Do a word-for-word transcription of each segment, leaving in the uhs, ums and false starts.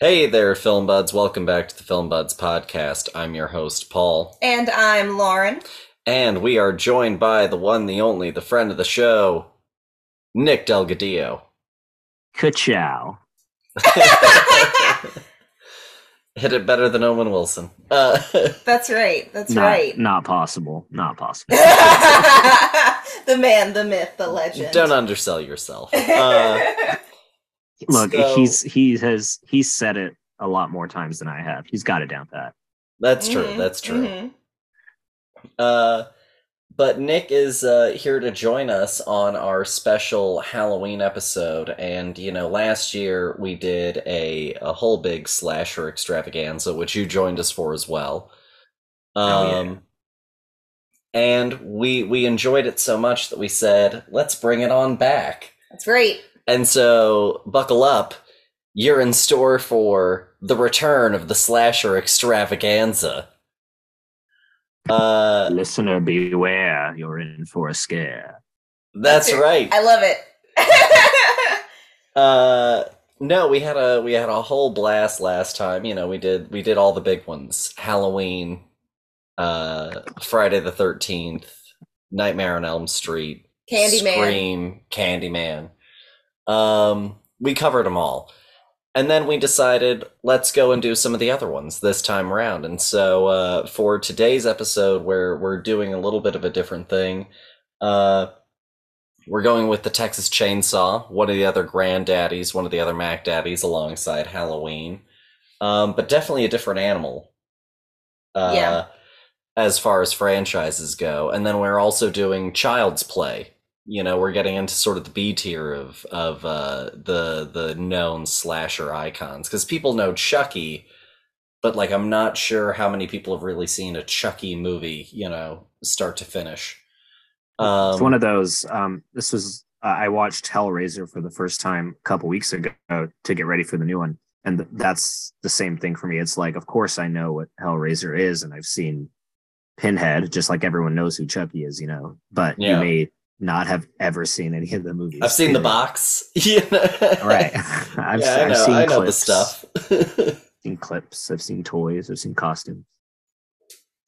Hey there, Film Buds. Welcome back to the Film Buds podcast. I'm your host, Paul. And I'm Lauren. And we are joined by the one, the only, the friend of the show, Nick Delgadillo. Ka-chow. Hit it better than Owen Wilson. Uh, that's right. That's not, right. Not possible. Not possible. The man, the myth, the legend. Don't undersell yourself. Uh, Look, so, he's he has he's said it a lot more times than I have. He's got it down pat. That's mm-hmm. true. That's true. Mm-hmm. Uh, but Nick is uh, here to join us on our special Halloween episode. And you know, last year we did a a whole big slasher extravaganza, which you joined us for as well. Um, oh, yeah. And we we enjoyed it so much that we said, let's bring it on back. That's right. And so, buckle up, you're in store for the return of the slasher extravaganza. Uh, Listener, beware, you're in for a scare. That's, that's right. I love it. uh, no, we had a we had a whole blast last time. You know, we did we did all the big ones: Halloween, uh, Friday the thirteenth, Nightmare on Elm Street, Candyman, Scream, Candyman. Um, we covered them all. And then we decided, let's go and do some of the other ones this time around. And so, uh, for today's episode, where we're doing a little bit of a different thing, uh, we're going with the Texas Chainsaw, one of the other granddaddies, one of the other Mac Daddies alongside Halloween. Um, but definitely a different animal. Uh, yeah. As far as franchises go. And then we're also doing Child's Play. You know, we're getting into sort of the B tier of of uh, the the known slasher icons, because people know Chucky, but like I'm not sure how many people have really seen a Chucky movie, you know, start to finish. Um, it's one of those. Um, this was uh, I watched Hellraiser for the first time a couple weeks ago to get ready for the new one, and th- that's the same thing for me. It's like, of course I know what Hellraiser is, and I've seen Pinhead, just like everyone knows who Chucky is, you know. But yeah. you may not have ever seen any of the movies. I've seen the box. Yeah. Right. I've, yeah, I've I know, seen I know clips. The stuff. Seen clips. I've seen toys. I've seen costumes.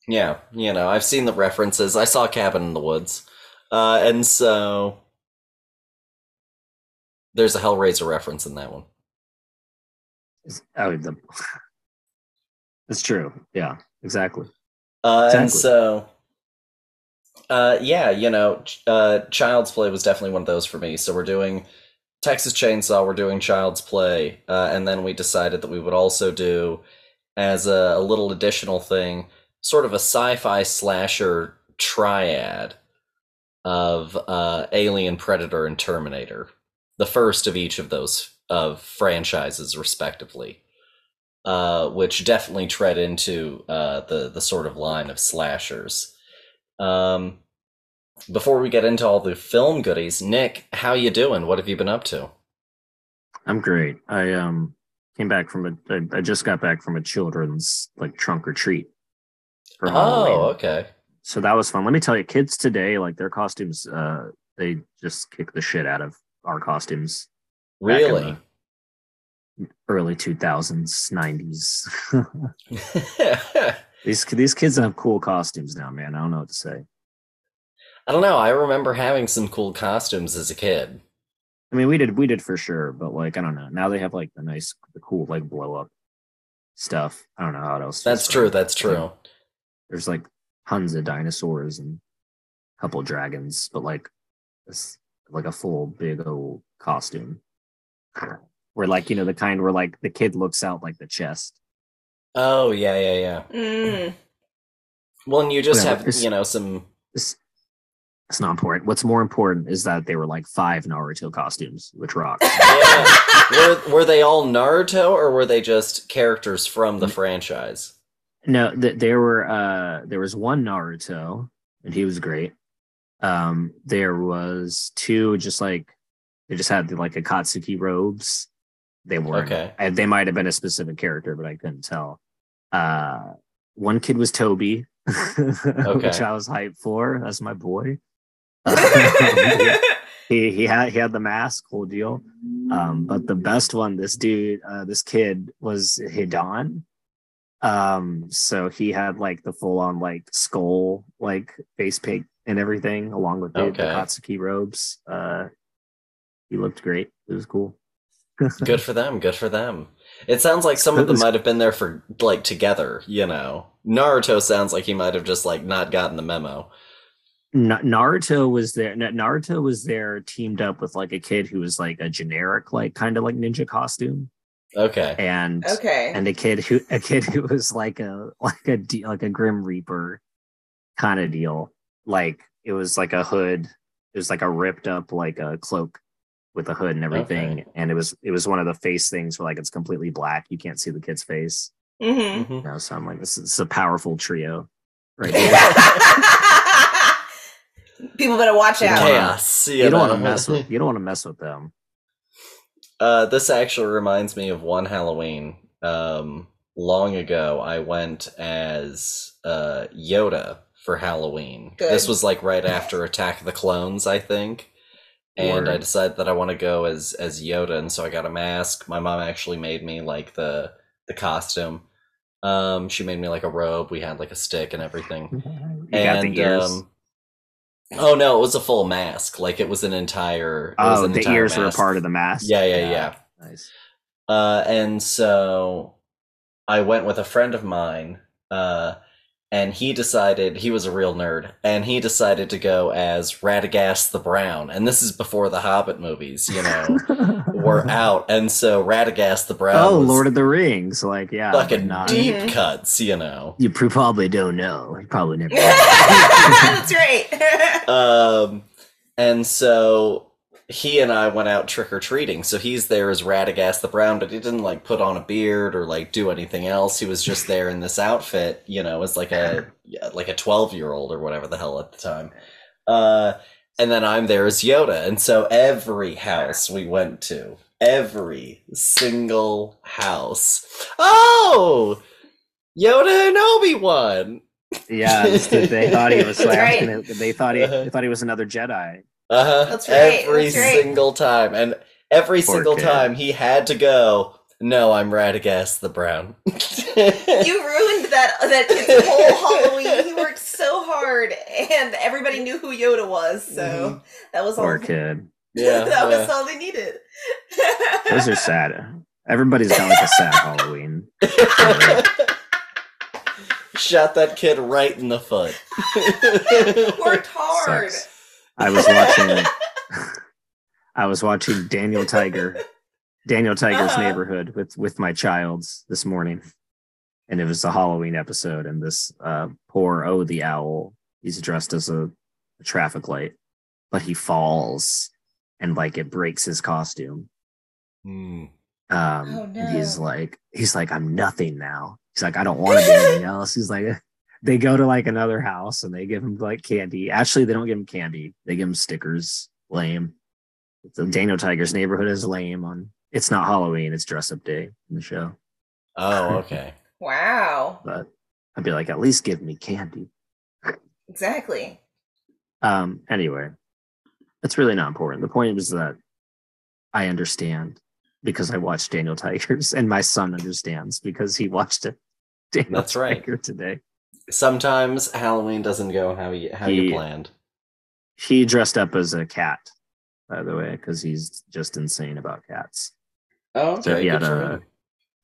Yeah, you know, I've seen the references. I saw Cabin in the Woods, uh, and so there's a Hellraiser reference in that one. It's, oh, the, it's true. Yeah, exactly. Uh, exactly. And so. Uh, yeah, you know, uh, Child's Play was definitely one of those for me. So we're doing Texas Chainsaw, we're doing Child's Play, uh, and then we decided that we would also do, as a, a little additional thing, sort of a sci-fi slasher triad of uh, Alien, Predator, and Terminator. The first of each of those of franchises, respectively, uh, which definitely tread into uh, the the sort of line of slashers. Um, before we get into all the film goodies, Nick, how you doing? What have you been up to? I'm great. I, um, came back from a, I, I just got back from a children's like trunk or treat. For oh, Halloween. Okay. So that was fun. Let me tell you, kids today, like their costumes, uh, they just kick the shit out of our costumes. Really? Early two thousands, nineties. These these kids have cool costumes now, man. I don't know what to say. I don't know. I remember having some cool costumes as a kid. I mean, we did we did for sure, but like I don't know. Now they have like the nice, the cool like blow up stuff. I don't know how else. That's true. Right. That's true. Like, there's like tons of dinosaurs and a couple dragons, but like this like a full big old costume. Where like you know the kind where like the kid looks out like the chest. Oh yeah, yeah, yeah. Mm. Well, and you just Whatever. have it's, you know some. It's, it's not important. What's more important is that they were like five Naruto costumes, which rocks. Yeah. were were they all Naruto, or were they just characters from the franchise? No, th- there were. Uh, there was one Naruto, and he was great. Um, there was two, just like they just had like Akatsuki robes. They weren't. Okay. I, they might have been a specific character, but I couldn't tell. Uh, one kid was Toby, okay. Which I was hyped for. That's my boy. Uh, he he had he had the mask, whole deal. Um, but the best one, this dude, uh, this kid was Hidan. Um, so he had like the full on like skull, like face paint and everything, along with the, okay. the Katsuki robes. Uh, he looked great. It was cool. Good for them. Good for them. It sounds like some of them might have been there for like together, you know. Naruto sounds like he might have just like not gotten the memo. Na- Naruto was there. Na- Naruto was there, teamed up with like a kid who was like a generic, like kind of like ninja costume. Okay. And okay. And a kid who a kid who was like a like a de- like a Grim Reaper kind of deal. Like it was like a hood. It was like a ripped up like a cloak with a hood and everything. Okay. And it was it was one of the face things where like it's completely black. You can't see the kid's face. Mm-hmm. You know, so I'm like, this is a powerful trio, right? People better watch out. Chaos. You, you don't want to mess with. You don't want to mess with them. Uh, this actually reminds me of one Halloween. Um, long ago, I went as uh, Yoda for Halloween. Good. This was like right after Attack of the Clones, I think. And Word. I decided that I want to go as as Yoda, and so I got a mask. My mom actually made me like the the costume. Um, she made me like a robe. We had like a stick and everything. You and got the ears. Um, Oh no! It was a full mask. Like it was an entire. It oh, was an the entire ears mask. Were part of the mask. Yeah, yeah, yeah. yeah. Nice. Uh, and so I went with a friend of mine, uh, and he decided he was a real nerd, and he decided to go as Radagast the Brown. And this is before the Hobbit movies, you know, were out. And so Radagast the Brown. Oh, Lord of the Rings! Like yeah, fucking not... deep mm-hmm. cuts, you know. You probably don't know. You probably never. That's right. Um, and so he and I went out trick-or-treating. So he's there as Radagast the Brown, but he didn't like put on a beard or like do anything else. He was just there in this outfit, you know, as like a like a twelve year old or whatever the hell at the time. Uh, and then I'm there as Yoda. And so every house we went to, every single house. Oh, Yoda and Obi-Wan. Yeah, they thought he was like, right. they thought he uh-huh. they thought he was another Jedi. Uh-huh. That's right. Every That's right. single time. And every Poor single kid. time he had to go, no, I'm Radagast the Brown. You ruined that that kid's whole Halloween. He worked so hard and everybody knew who Yoda was, so mm-hmm. that was Poor all kid. Yeah. That was uh, all they needed. Those are sad. Everybody's got like a sad Halloween. Shot that kid right in the foot. Worked hard. Sucks. I was watching. I was watching Daniel Tiger, Daniel Tiger's uh-huh. Neighborhood with with my childs this morning, and it was a Halloween episode. And this uh, poor O the owl, he's dressed as a, a traffic light, but he falls and like it breaks his costume. Mm. Um, oh, no. And he's like, he's like, I'm nothing now. He's like, I don't want to do anything else. He's like, they go to like another house and they give him like candy. Actually, they don't give him candy. They give him stickers. Lame. The Daniel Tiger's Neighborhood is lame. On it's not Halloween. It's dress up day in the show. Oh, okay. Wow. But I'd be like, at least give me candy. Exactly. Um. Anyway, that's really not important. The point was that I understand. Because I watched Daniel Tigers, and my son understands because he watched it. Daniel That's right. Tiger today. Sometimes Halloween doesn't go how you how he, you planned. He dressed up as a cat, by the way, because he's just insane about cats. Oh, okay. So he had a,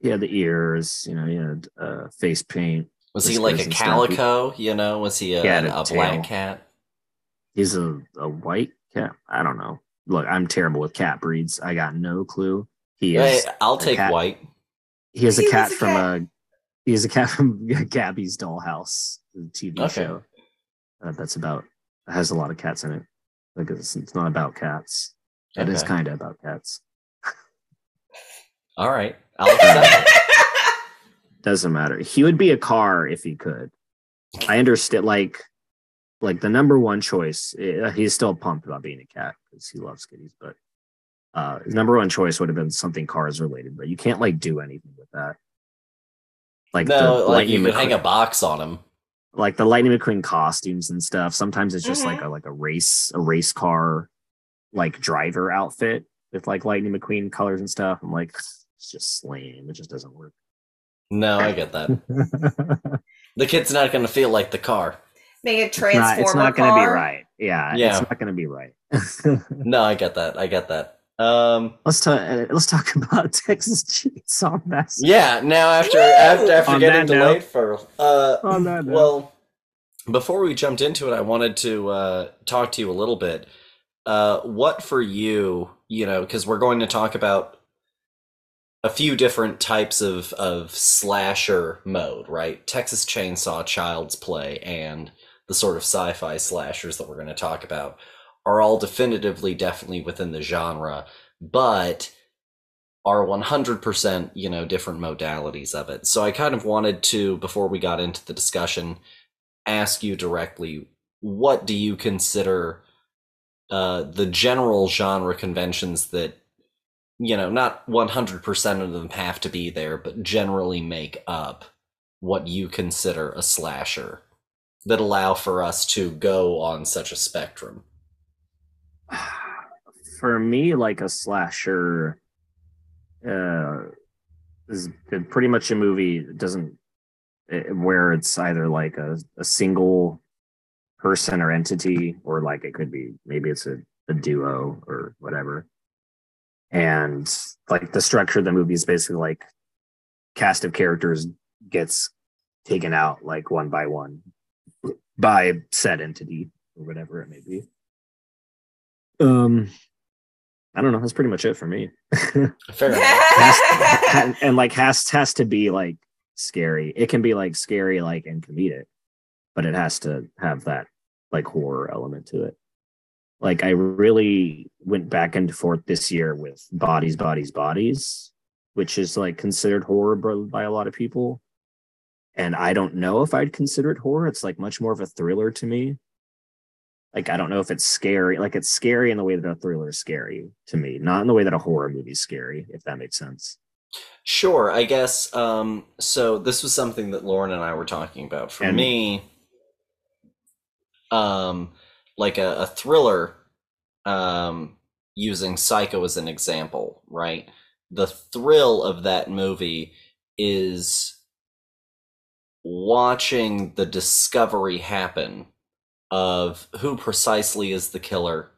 he had the ears, you know, he had uh, face paint. Was he like a calico? Stuff. You know, was he a, he a, a black cat? He's a, a white cat. I don't know. Look, I'm terrible with cat breeds. I got no clue. He is. Hey, I'll take cat. white. He is a he cat a from cat. a. He is a cat from Gabby's Dollhouse, the T V okay. show. Uh, that's about has a lot of cats in it. Like it's, it's not about cats. It okay. is kind of about cats. All right, I'll accept it. Doesn't matter. He would be a car if he could. I understand. Like, like the number one choice. He's still pumped about being a cat because he loves kitties, but. Uh, his number one choice would have been something cars related, but you can't like do anything with that. Like no, the like you could hang a box on him. Like the Lightning McQueen costumes and stuff. Sometimes it's just mm-hmm. like a like a race a race car like driver outfit. It's like Lightning McQueen colors and stuff. I'm like, it's just lame. It just doesn't work. No, I get that. The kid's not going to feel like the car. Make a transformer. It's not, not going to be right. Yeah, yeah, it's not going to be right. No, I get that. I get that. Um, let's talk. Uh, let's talk about Texas Chainsaw Massacre. Yeah. Now, after Woo! after, after getting delayed note. for uh, on that note. Well, before we jumped into it, I wanted to uh, talk to you a little bit. Uh, what for you? You know, because we're going to talk about a few different types of of slasher mode, right? Texas Chainsaw, Child's Play, and the sort of sci-fi slashers that we're going to talk about are all definitively, definitely within the genre, but are one hundred percent, you know, different modalities of it. So I kind of wanted to, before we got into the discussion, ask you directly, what do you consider uh, the general genre conventions that, you know, not one hundred percent of them have to be there, but generally make up what you consider a slasher that allow for us to go on such a spectrum? For me, like a slasher uh, is pretty much a movie that doesn't it, where it's either like a, a single person or entity, or like it could be maybe it's a, a duo or whatever. And like the structure of the movie is basically like cast of characters gets taken out like one by one by said entity or whatever it may be. Um, I don't know. That's pretty much it for me. Fair enough. has to, and like has has to be like scary. It can be like scary, like and comedic, but it has to have that like horror element to it. Like I really went back and forth this year with Bodies, Bodies, Bodies, which is like considered horror by a lot of people. And I don't know if I'd consider it horror. It's like much more of a thriller to me. Like, I don't know if it's scary. Like, it's scary in the way that a thriller is scary to me, not in the way that a horror movie is scary, if that makes sense. Sure, I guess. Um, so this was something that Lauren and I were talking about. For and, me, um, like a, a thriller, um, using Psycho as an example, right? The thrill of that movie is watching the discovery happen of who precisely is the killer,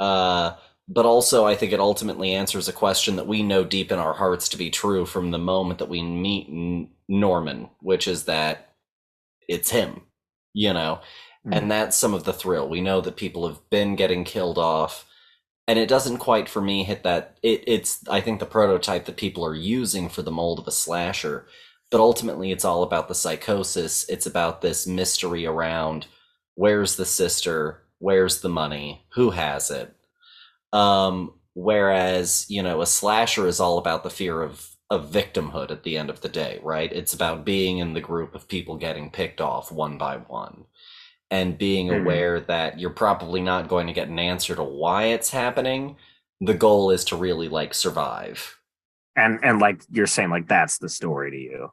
uh, but also I think it ultimately answers a question that we know deep in our hearts to be true from the moment that we meet Norman, which is that it's him, you know, mm-hmm. and that's some of the thrill. We know that people have been getting killed off, and it doesn't quite, for me, hit that. It, it's, I think, the prototype that people are using for the mold of a slasher, but ultimately it's all about the psychosis. It's about this mystery around where's the sister, where's the money, who has it? Um, whereas, you know, a slasher is all about the fear of, of victimhood at the end of the day, right? It's about being in the group of people getting picked off one by one and being mm-hmm. aware that you're probably not going to get an answer to why it's happening. The goal is to really like survive. And, and like you're saying, like, that's the story to you.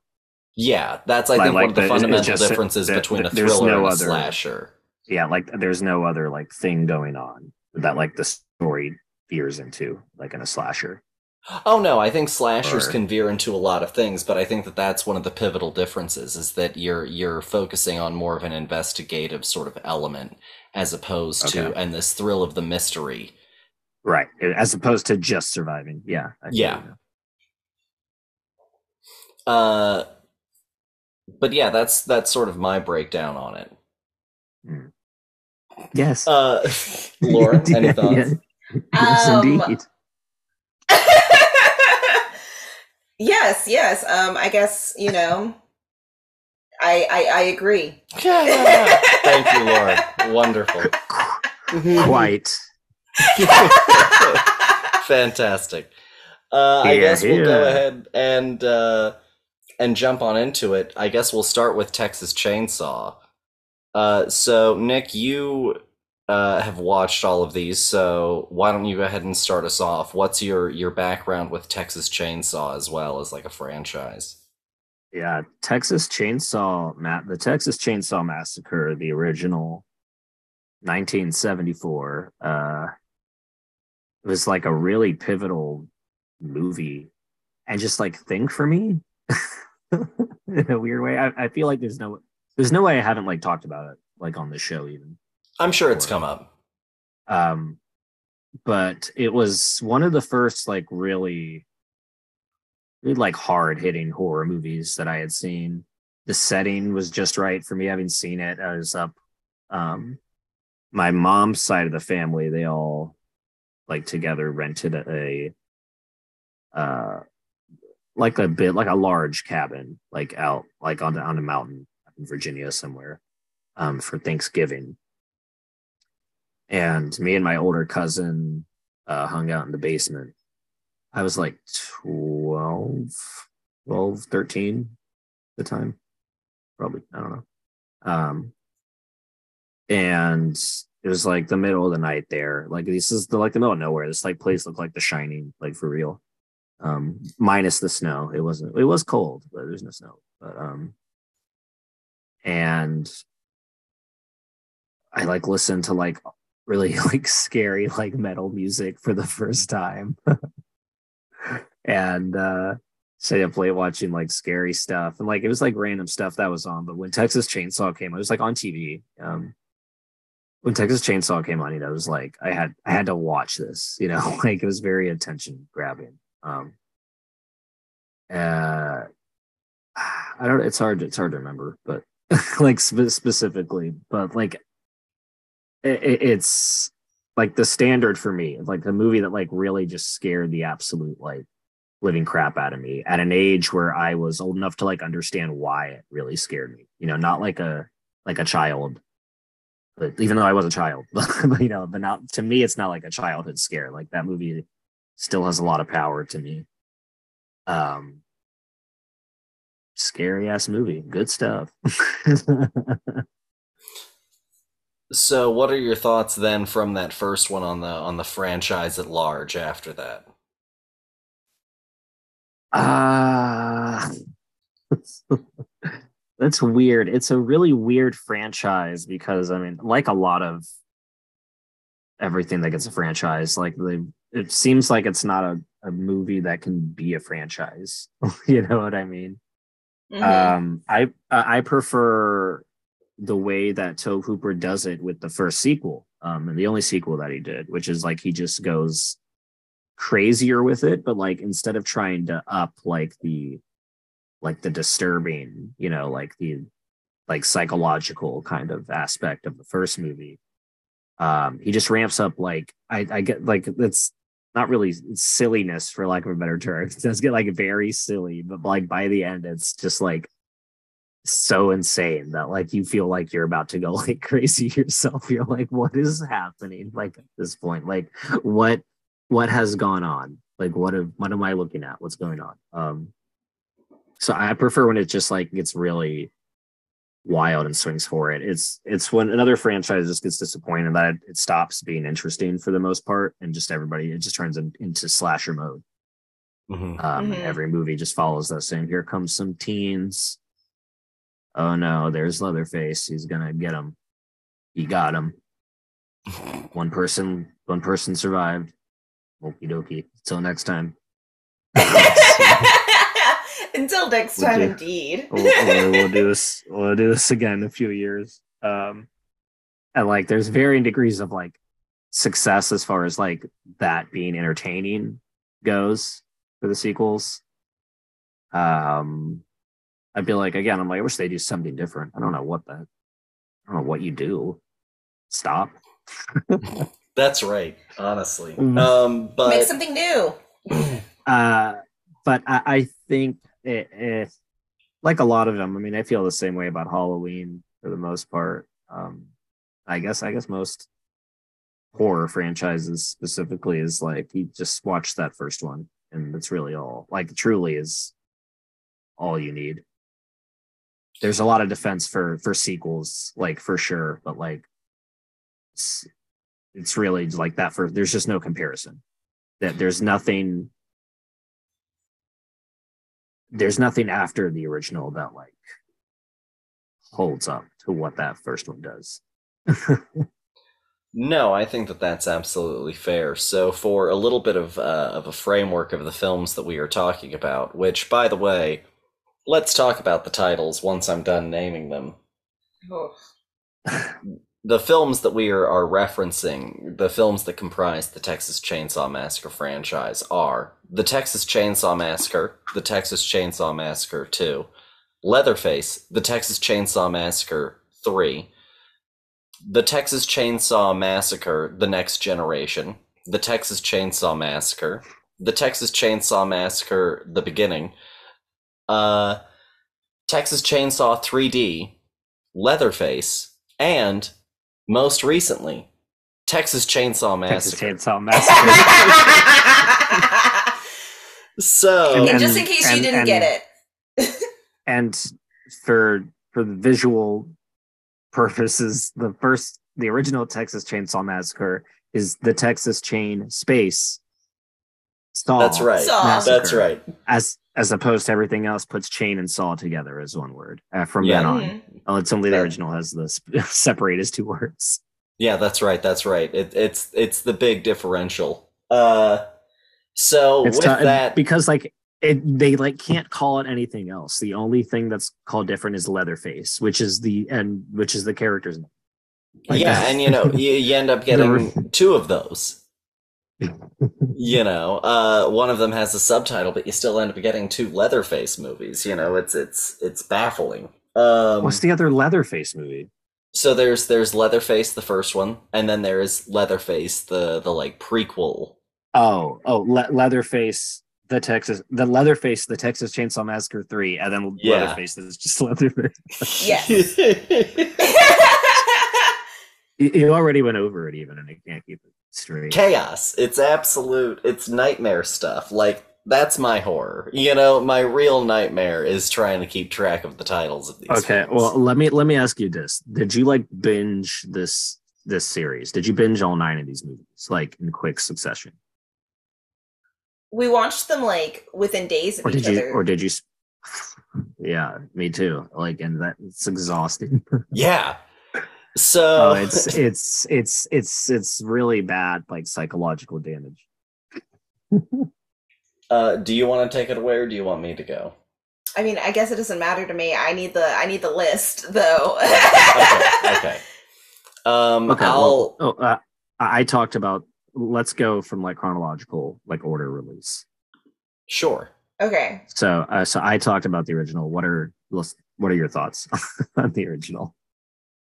Yeah, that's, I like, think, like one of the, the fundamental differences there, between a thriller no and a other, slasher. Yeah, like, there's no other, like, thing going on that, like, the story veers into, like, in a slasher. Oh, no, I think slashers or, can veer into a lot of things, but I think that that's one of the pivotal differences, is that you're you're focusing on more of an investigative sort of element, as opposed okay. to, and this thrill of the mystery. Right, as opposed to just surviving, yeah. I yeah. Uh... But yeah, that's that's sort of my breakdown on it. Mm. Yes. Uh, Lauren, any thoughts? Yeah. Yes, um, indeed. yes, yes. Um, I guess, you know, I I, I agree. Yeah. Thank you, Lauren. Wonderful. Quite. Fantastic. Uh, yeah, I guess we'll yeah. go ahead and... Uh, and jump on into it. I guess we'll start with Texas Chainsaw. Uh, so, Nick, you uh, have watched all of these, so why don't you go ahead and start us off? What's your, your background with Texas Chainsaw as well as like a franchise? Yeah, Texas Chainsaw, Matt, the Texas Chainsaw Massacre, the original nineteen seventy-four, uh, It was like a really pivotal movie and just like thing for me in a weird way. I, I feel like there's no there's no way I haven't like talked about it like on the show even. I'm sure before. It's come up. Um, but it was one of the first like really, really like hard hitting horror movies that I had seen. The setting was just right for me. Having seen it, I was up. Um, my mom's side of the family, they all like together rented a, uh, like a bit like a large cabin, like out like on the on a mountain in Virginia somewhere, um, for Thanksgiving. And me and my older cousin uh, hung out in the basement. I was like twelve, thirteen at the time. Probably, I don't know. Um, and it was like the middle of the night there. Like this is the, like the middle of nowhere. This like place looked like The Shining, like for real. Um, minus the snow. It wasn't, it was cold, but there's no snow. But um, and I like listened to like really like scary like metal music for the first time. And uh stayed up late watching like scary stuff, and like it was like random stuff that was on. But when Texas Chainsaw came, I was like on T V. Um, when Texas Chainsaw came on, you know, it was like I had I had to watch this, you know, like it was very attention grabbing. Um, uh, I don't. It's hard. It's hard to remember, but like sp- specifically, but like it, it, it's like the standard for me. Like the movie that like really just scared the absolute like living crap out of me at an age where I was old enough to like understand why it really scared me, you know, not like a, like a child, but even though I was a child, but, you know, but not to me, it's not like a childhood scare. Like that movie still has a lot of power to me. Um, scary ass movie, good stuff. So what are your thoughts then from that first one on the, on the franchise at large after that? Ah, uh, that's weird. It's a really weird franchise because, I mean, like a lot of everything that gets a franchise, like the, it seems like it's not a, a movie that can be a franchise. You know what I mean? Mm-hmm. Um, I I prefer the way that Tobe Hooper does it with the first sequel, um, and the only sequel that he did, which is like he just goes crazier with it, but like instead of trying to up like the like the disturbing, you know, like the like psychological kind of aspect of the first movie, um he just ramps up like I, I get like that's not really silliness for lack of a better term. It does get like very silly, but like by the end it's just like so insane that like you feel like you're about to go like crazy yourself. You're like, what is happening? Like at this point, like what what has gone on? Like, what, have, what am I looking at? What's going on? Um, so I prefer when it just like gets really wild and swings for it. It's it's when another franchise just gets disappointed that it stops being interesting for the most part. And just everybody, it just turns in, into slasher mode. Mm-hmm. Um, mm-hmm. Every movie just follows that same. Here comes some teens. Oh no, there's Leatherface. He's going to get him. He got him. One person, one person survived. Okie dokie. Till next time. Until next we'll time, do, indeed. we'll, we'll, we'll do this. We'll do this again in a few years. Um, and like, there's varying degrees of like success as far as like that being entertaining goes for the sequels. Um, I'd be like, again, I'm like, I wish they do something different. I don't know what that. I don't know what you do. Stop. That's right, honestly. Um, but make something new. uh, but I, I think, it, it, like a lot of them, I mean, I feel the same way about Halloween for the most part. Um, I guess, I guess most horror franchises specifically is like you just watch that first one, and that's really all. Like, truly, is all you need. There's a lot of defense for for sequels, like for sure, but like. It's really like that for there's just no comparison that there's nothing. There's nothing after the original that like holds up to what that first one does. No, I think that that's absolutely fair. So for a little bit of uh, of a framework of the films that we are talking about, which, by the way, let's talk about the titles once I'm done naming them. Oh. The films that we are, are referencing, the films that comprise the Texas Chainsaw Massacre franchise are The Texas Chainsaw Massacre, The Texas Chainsaw Massacre two, Leatherface, The Texas Chainsaw Massacre three, The Texas Chainsaw Massacre, The Next Generation, The Texas Chainsaw Massacre, The Texas Chainsaw Massacre, The Beginning, uh, Texas Chainsaw three D, Leatherface, and... most recently, Texas Chainsaw Massacre. Texas Chainsaw Massacre. So, and, and, just in case and, you didn't and, get it, and for for the visual purposes, the first, the original Texas Chainsaw Massacre is the Texas Chain Space Saw. That's right. Saw. That's right. As as opposed to everything else, puts chain and saw together as one word uh, from yeah. then on. Mm-hmm. Oh, it's only the original has this separate as two words. Yeah, that's right. That's right. It, it's it's the big differential. Uh, so it's with t- that, because like it, they like can't call it anything else. The only thing that's called different is Leatherface, which is the and which is the character's name. Like, yeah, and you know you, you end up getting two of those. You know, uh, one of them has a subtitle, but you still end up getting two Leatherface movies. You know, it's it's it's baffling. Um, What's the other Leatherface movie? So there's there's Leatherface, the first one, and then there is Leatherface, the the like prequel. Oh, oh, Le- Leatherface, the Texas, the Leatherface, the Texas Chainsaw Massacre three, and then yeah. Leatherface is just Leatherface. Yes. you, you already went over it, even, and I can't keep it straight. Chaos. It's absolute. It's nightmare stuff. Like. That's my horror. You know, my real nightmare is trying to keep track of the titles of these. Okay, films. Well, let me let me ask you this: did you like binge this this series? Did you binge all nine of these movies, like in quick succession? We watched them like within days of or each did you, other. Or did you? Yeah, me too. Like, and that it's exhausting. Yeah. So oh, it's it's it's it's it's really bad, like psychological damage. Uh, do you want to take it away, or do you want me to go? I mean, I guess it doesn't matter to me. I need the I need the list, though. okay, okay. Um, okay. I'll... Well, oh, uh, I talked about. Let's go from like chronological, like order release. Sure. Okay. So, uh, so I talked about the original. What are what are your thoughts on the original?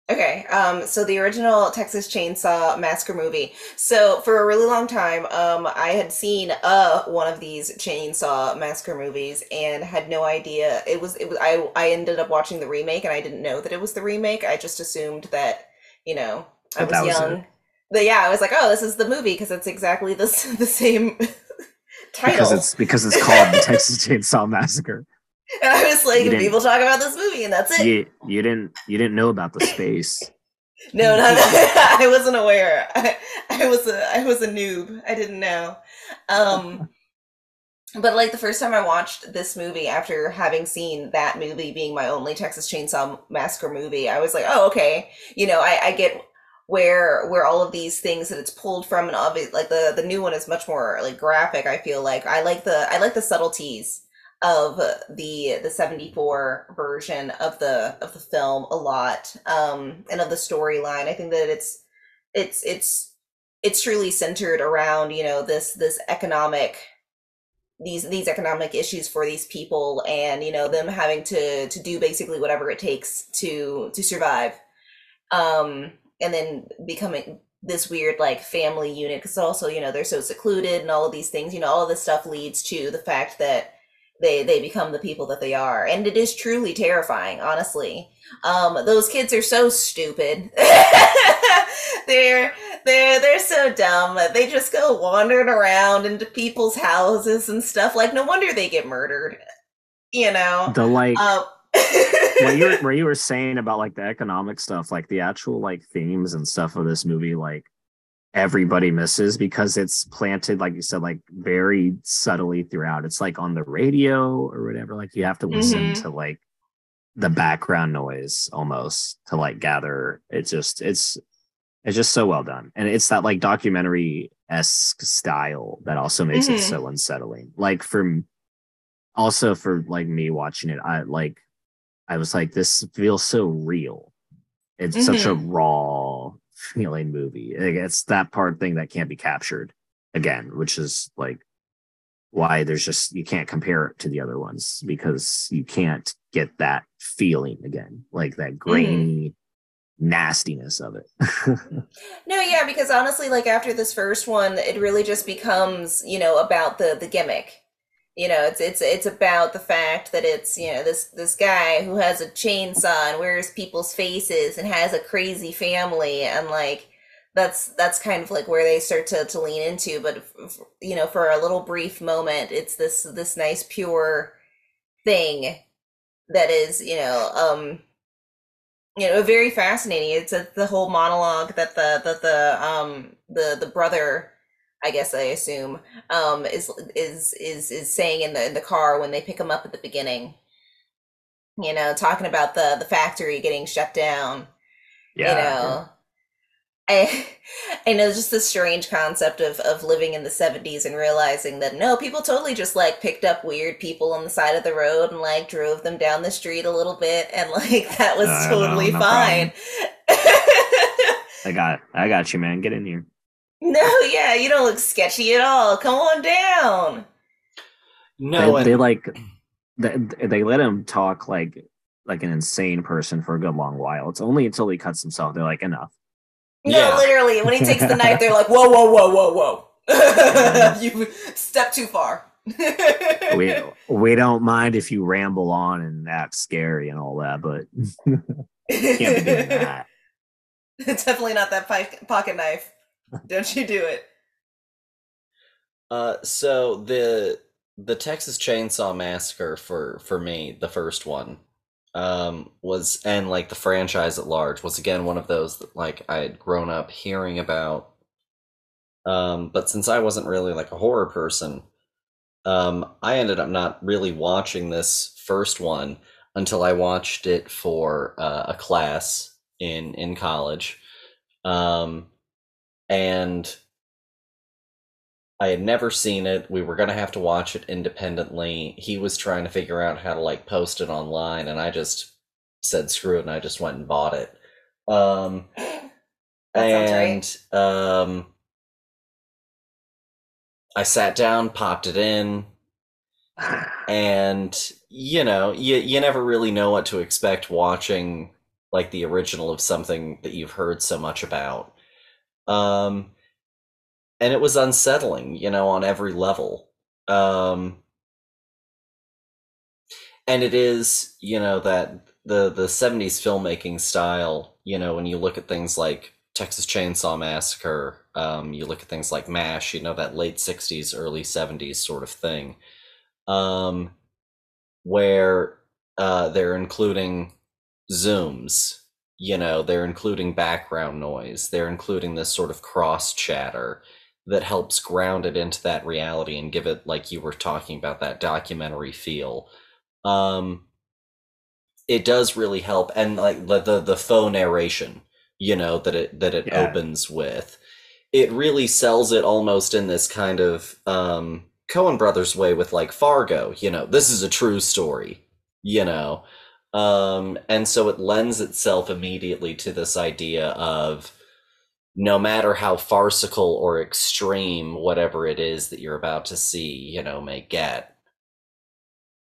Okay, um, so the original Texas Chainsaw Massacre movie. So for a really long time, um, I had seen uh one of these Chainsaw Massacre movies and had no idea it was. It was I. I ended up watching the remake, and I didn't know that it was the remake. I just assumed that, you know, I was young. But yeah, I was like, oh, this is the movie because it's exactly this the same title. Because it's because it's called the Texas Chainsaw Massacre. And I was like, people talk about this movie, and that's it. You, you didn't, you didn't know about the space. no, no, no, I wasn't aware. I, I was a, I was a noob. I didn't know. Um, but like the first time I watched this movie, after having seen that movie being my only Texas Chainsaw Massacre movie, I was like, oh, okay, you know, I, I get where where all of these things that it's pulled from, and obviously, like the the new one is much more like graphic. I feel like I like the I like the subtleties of the the seventy-four version of the of the film a lot, um and of the storyline. I think that it's it's it's it's truly centered around, you know, this this economic these these economic issues for these people, and you know, them having to to do basically whatever it takes to to survive, um and then becoming this weird like family unit, because also, you know, they're so secluded and all of these things, you know, all of this stuff leads to the fact that they they become the people that they are. And it is truly terrifying, honestly. Um those kids are so stupid. they're they're they're so dumb. They just go wandering around into people's houses and stuff. Like, no wonder they get murdered, you know. The like uh, what you were, what you were saying about like the economic stuff, like the actual like themes and stuff of this movie, like everybody misses, because it's planted, like you said, like very subtly throughout. It's like on the radio or whatever, like you have to listen mm-hmm. to like the background noise almost to like gather. It's just it's It's just so well done. And it's that like documentary-esque style that also makes mm-hmm. it so unsettling. Like for also for like me watching it, I like I was like, this feels so real. It's mm-hmm. such a raw feeling movie. It's that part thing that can't be captured again, which is like why there's just you can't compare it to the other ones, because you can't get that feeling again, like that grainy mm-hmm. nastiness of it. No, yeah, because honestly, like after this first one, it really just becomes, you know, about the the gimmick. You know, it's it's it's about the fact that it's, you know, this this guy who has a chainsaw and wears people's faces and has a crazy family, and like that's that's kind of like where they start to to lean into. But you know, for a little brief moment, it's this this nice pure thing that is, you know, um you know, very fascinating. It's a, the whole monologue that the that the um the the brother, I guess I assume, um is is is is saying in the in the car when they pick him up at the beginning. You know, talking about the the factory getting shut down. Yeah. You know, I I know, just this strange concept of of living in the seventies and realizing that no, people totally just like picked up weird people on the side of the road and like drove them down the street a little bit, and like that was uh, totally no, no fine. I got I got you, man. Get in here. No, yeah, you don't look sketchy at all. Come on down. No, they, they like they, they let him talk like like an insane person for a good long while. It's only until he cuts himself. They're like, enough. No, yeah. Literally, when he takes the knife, they're like, whoa, whoa, whoa, whoa, whoa. You stepped too far. we, we don't mind if you ramble on and act scary and all that, but can't be doing that. Definitely not that pi- pocket knife. Don't you do it. Uh, so the the Texas Chainsaw Massacre for, for me, the first one, um, was, and like the franchise at large, was again one of those that like I had grown up hearing about. Um, but since I wasn't really like a horror person, um, I ended up not really watching this first one until I watched it for uh, a class in in college. Um, and I had never seen it. We were gonna have to watch it independently. He was trying to figure out how to like post it online, and I just said screw it, and I just went and bought it. Um and right. um I sat down, popped it in, and you know, you you never really know what to expect watching like the original of something that you've heard so much about. Um, and it was unsettling, you know, on every level. Um, and it is, you know, that the, the seventies filmmaking style, you know, when you look at things like Texas Chainsaw Massacre, um, you look at things like MASH, you know, that late sixties, early seventies sort of thing, um, where, uh, they're including zooms. You know, they're including background noise. They're including this sort of cross chatter that helps ground it into that reality and give it, like you were talking about, that documentary feel. Um, it does really help. And like the, the, the faux narration, you know, that it, that it yeah. opens with, it really sells it almost in this kind of um, Coen Brothers way with like Fargo, you know, this is a true story, you know. Um, and so it lends itself immediately to this idea of no matter how farcical or extreme whatever it is that you're about to see, you know, may get,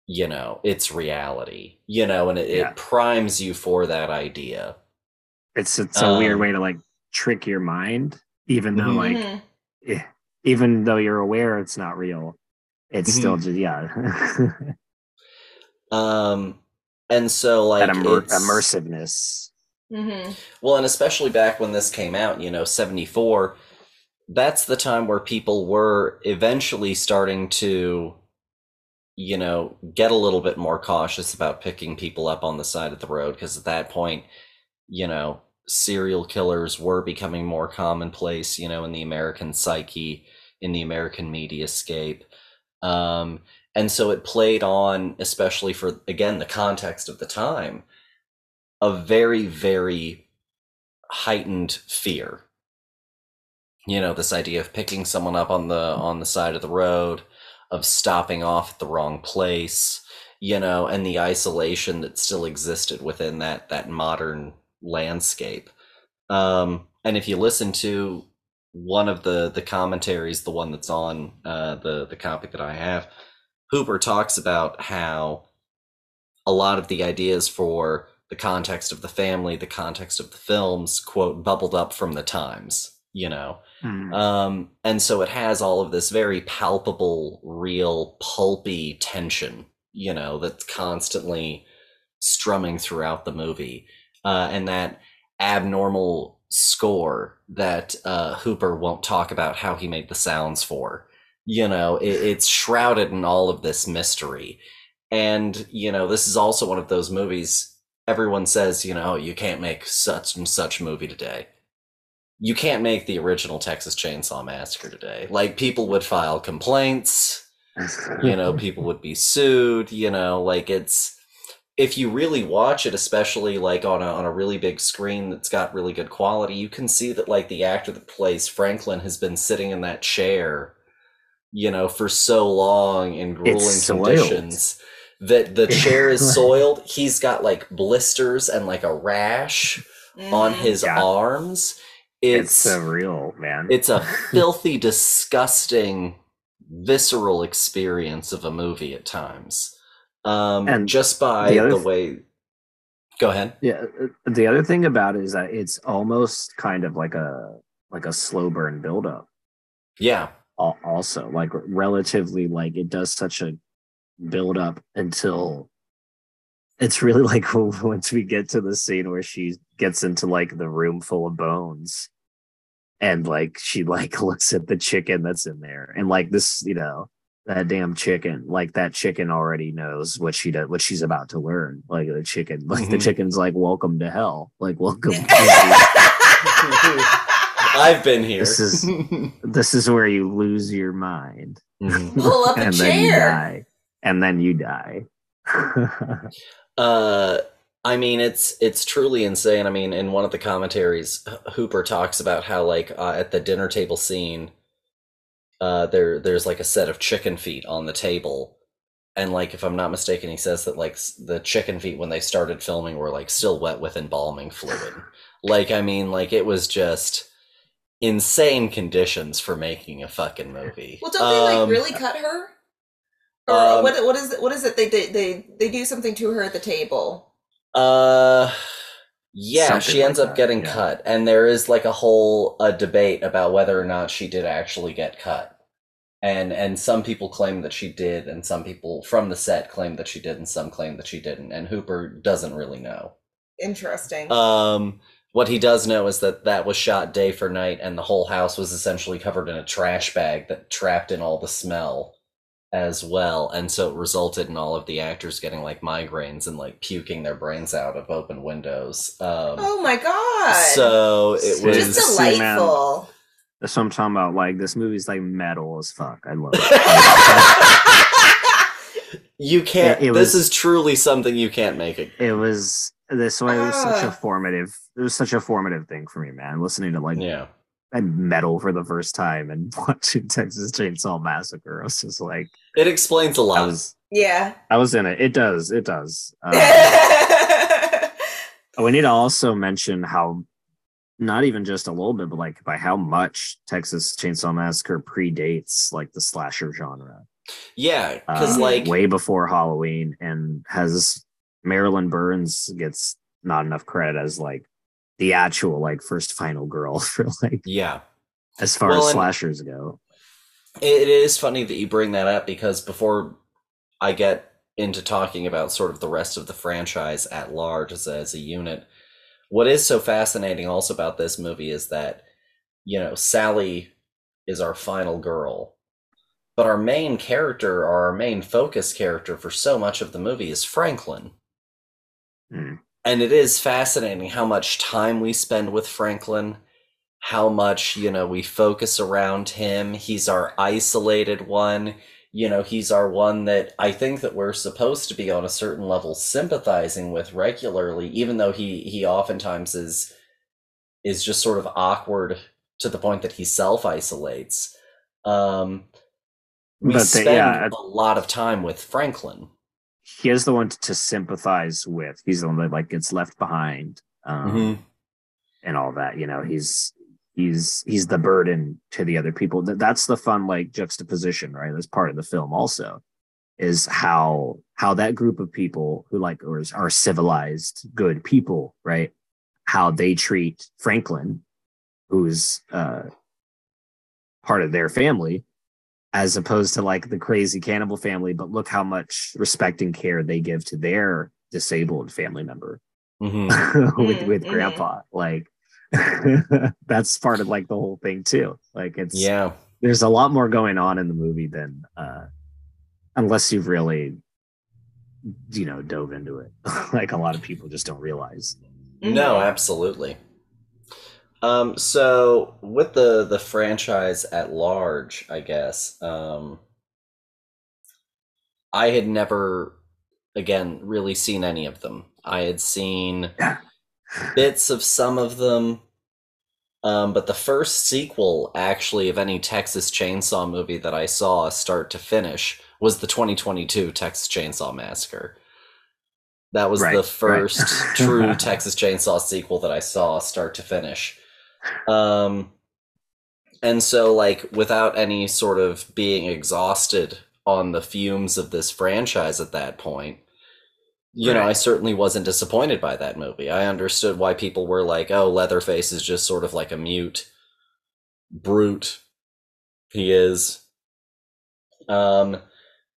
you know, it's reality, you know, and it, yeah. it primes you for that idea. It's it's a um, weird way to like trick your mind, even though mm-hmm. like, even though you're aware it's not real, it's mm-hmm. still just, yeah. um. And so, like, that immer- immersiveness. Mm-hmm. Well, and especially back when this came out, you know, seventy-four, that's the time where people were eventually starting to, you know, get a little bit more cautious about picking people up on the side of the road, because at that point, you know, serial killers were becoming more commonplace, you know, in the American psyche, in the American mediascape. Um, And so it played on, especially for, again, the context of the time, a very, very heightened fear you know, this idea of picking someone up on the on the side of the road, of stopping off at the wrong place, you know, and the isolation that still existed within that that modern landscape. Um, and if you listen to one of the the commentaries, the one that's on uh, the the copy that I have, Hooper talks about how a lot of the ideas for the context of the family, the context of the films, quote, bubbled up from the times, you know. Mm. Um, and so it has all of this very palpable, real, pulpy tension, you know, that's constantly strumming throughout the movie. Uh, and that abnormal score that uh, Hooper won't talk about how he made the sounds for, you know, it, it's shrouded in all of this mystery. And, you know, this is also one of those movies, everyone says, you know, you can't make such and such movie today. You can't make the original Texas Chainsaw Massacre today. Like, people would file complaints, you know, people would be sued, you know, like, it's, if you really watch it, especially like on a, on a really big screen that's got really good quality, you can see that like the actor that plays Franklin has been sitting in that chair, you know, for so long in grueling conditions that the chair is soiled. He's got like blisters and like a rash mm, on his yeah. arms. It's, it's surreal, man. It's a filthy, disgusting, visceral experience of a movie at times. Um, and just by the, the way, th- go ahead. Yeah, the other thing about it is that it's almost kind of like a like a slow burn buildup. Yeah. Also, like relatively, like it does such a buildup until it's really like once we get to the scene where she gets into like the room full of bones, and like she like looks at the chicken that's in there, and like this, you know. That damn chicken, like that chicken already knows what she does, what she's about to learn. Like the chicken, like mm-hmm. the chicken's like, welcome to hell. Like, welcome. I've been here. This is, this is where you lose your mind. Mm-hmm. Pull up a and chair. Then you die. And then you die. uh, I mean, it's, it's truly insane. I mean, in one of the commentaries, Hooper talks about how like uh, at the dinner table scene, Uh, there, there's like a set of chicken feet on the table, and like if I'm not mistaken, he says that like the chicken feet when they started filming were like still wet with embalming fluid. Like, I mean, like it was just insane conditions for making a fucking movie. Well, don't um, they like really cut her? Or um, what? What is it? What is it? They they they do something to her at the table. Uh. Yeah, something she ends like up that, getting yeah. cut, and there is like a whole a debate about whether or not she did actually get cut, and and some people claim that she did, and some people from the set claim that she did, and some claim that she didn't, and Hooper doesn't really know. Interesting. Um, what he does know is that that was shot day for night, and the whole house was essentially covered in a trash bag that trapped in all the smell as well, and so it resulted in all of the actors getting like migraines and like puking their brains out of open windows. Um, oh my god! So it was just delightful. That's what I'm talking about. Like, this movie's like metal as fuck. I love it. You can't. It, it this was, is truly something you can't make it. It was this way. It was uh, such a formative. It was such a formative thing for me, man. Listening to like yeah. and metal for the first time and watching Texas Chainsaw Massacre. I was just like... It explains a lot. I was, yeah. I was in it. It does. It does. Um, we need to also mention how, not even just a little bit, but like by how much Texas Chainsaw Massacre predates like the slasher genre. Yeah. Because uh, like... way before Halloween, and has Marilyn Burns gets not enough credit as like the actual like first final girl for like yeah as far well, as slashers go. It is funny that you bring that up, because before I get into talking about sort of the rest of the franchise at large as a, as a unit, what is so fascinating also about this movie is that, you know, Sally is our final girl, but our main character or our main focus character for so much of the movie is Franklin. Mm. And it is fascinating how much time we spend with Franklin, how much, you know, we focus around him. He's our isolated one. You know, he's our one that I think that we're supposed to be on a certain level sympathizing with regularly, even though he, he oftentimes is, is just sort of awkward to the point that he self-isolates. Um, we but spend they, yeah, a lot of time with Franklin. He is the one to sympathize with. He's the one that like gets left behind, um, mm-hmm. and all that. You know, he's he's he's the burden to the other people. That's the fun like juxtaposition, right? That's part of the film also, is how how that group of people who like are, are civilized, good people, right? How they treat Franklin, who's uh, part of their family, as opposed to like the crazy cannibal family, but look how much respect and care they give to their disabled family member mm-hmm. with, with mm-hmm. grandpa. Like that's part of like the whole thing too. Like it's, yeah, there's a lot more going on in the movie than uh, unless you've really, you know, dove into it. Like a lot of people just don't realize. No, absolutely. Um, so with the, the franchise at large, I guess, um, I had never, again, really seen any of them. I had seen bits of some of them, um, but the first sequel, actually, of any Texas Chainsaw movie that I saw start to finish was the twenty twenty-two Texas Chainsaw Massacre. That was right, the first right. true Texas Chainsaw sequel that I saw start to finish. Um, and so, like, without any sort of being exhausted on the fumes of this franchise at that point, you right. know, I certainly wasn't disappointed by that movie. I understood why people were like, oh, Leatherface is just sort of like a mute brute. He is. Um,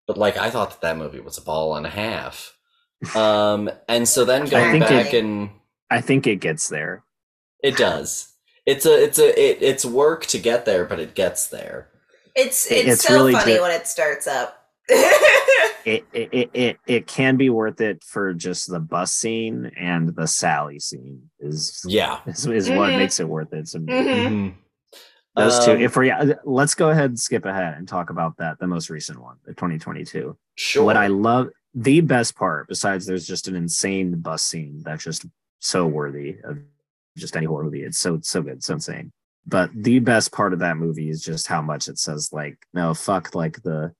but, like, I thought that that movie was a ball and a half. Um, and so then going back it, and... I think it gets there. It does. It's a it's a it, it's work to get there, but it gets there. It's it's, it's so really funny good. When it starts up. it, it, it, it, it can be worth it for just the bus scene and the Sally scene is yeah is, is mm-hmm. what makes it worth it. So mm-hmm. those two. Um, if we yeah, let's go ahead and skip ahead and talk about that, the most recent one, the twenty twenty-two. Sure. What I love the best part, besides there's just an insane bus scene that's just so worthy of just any horror movie. It's so so good, so insane. But the best part of that movie is just how much it says, like, no, fuck, like the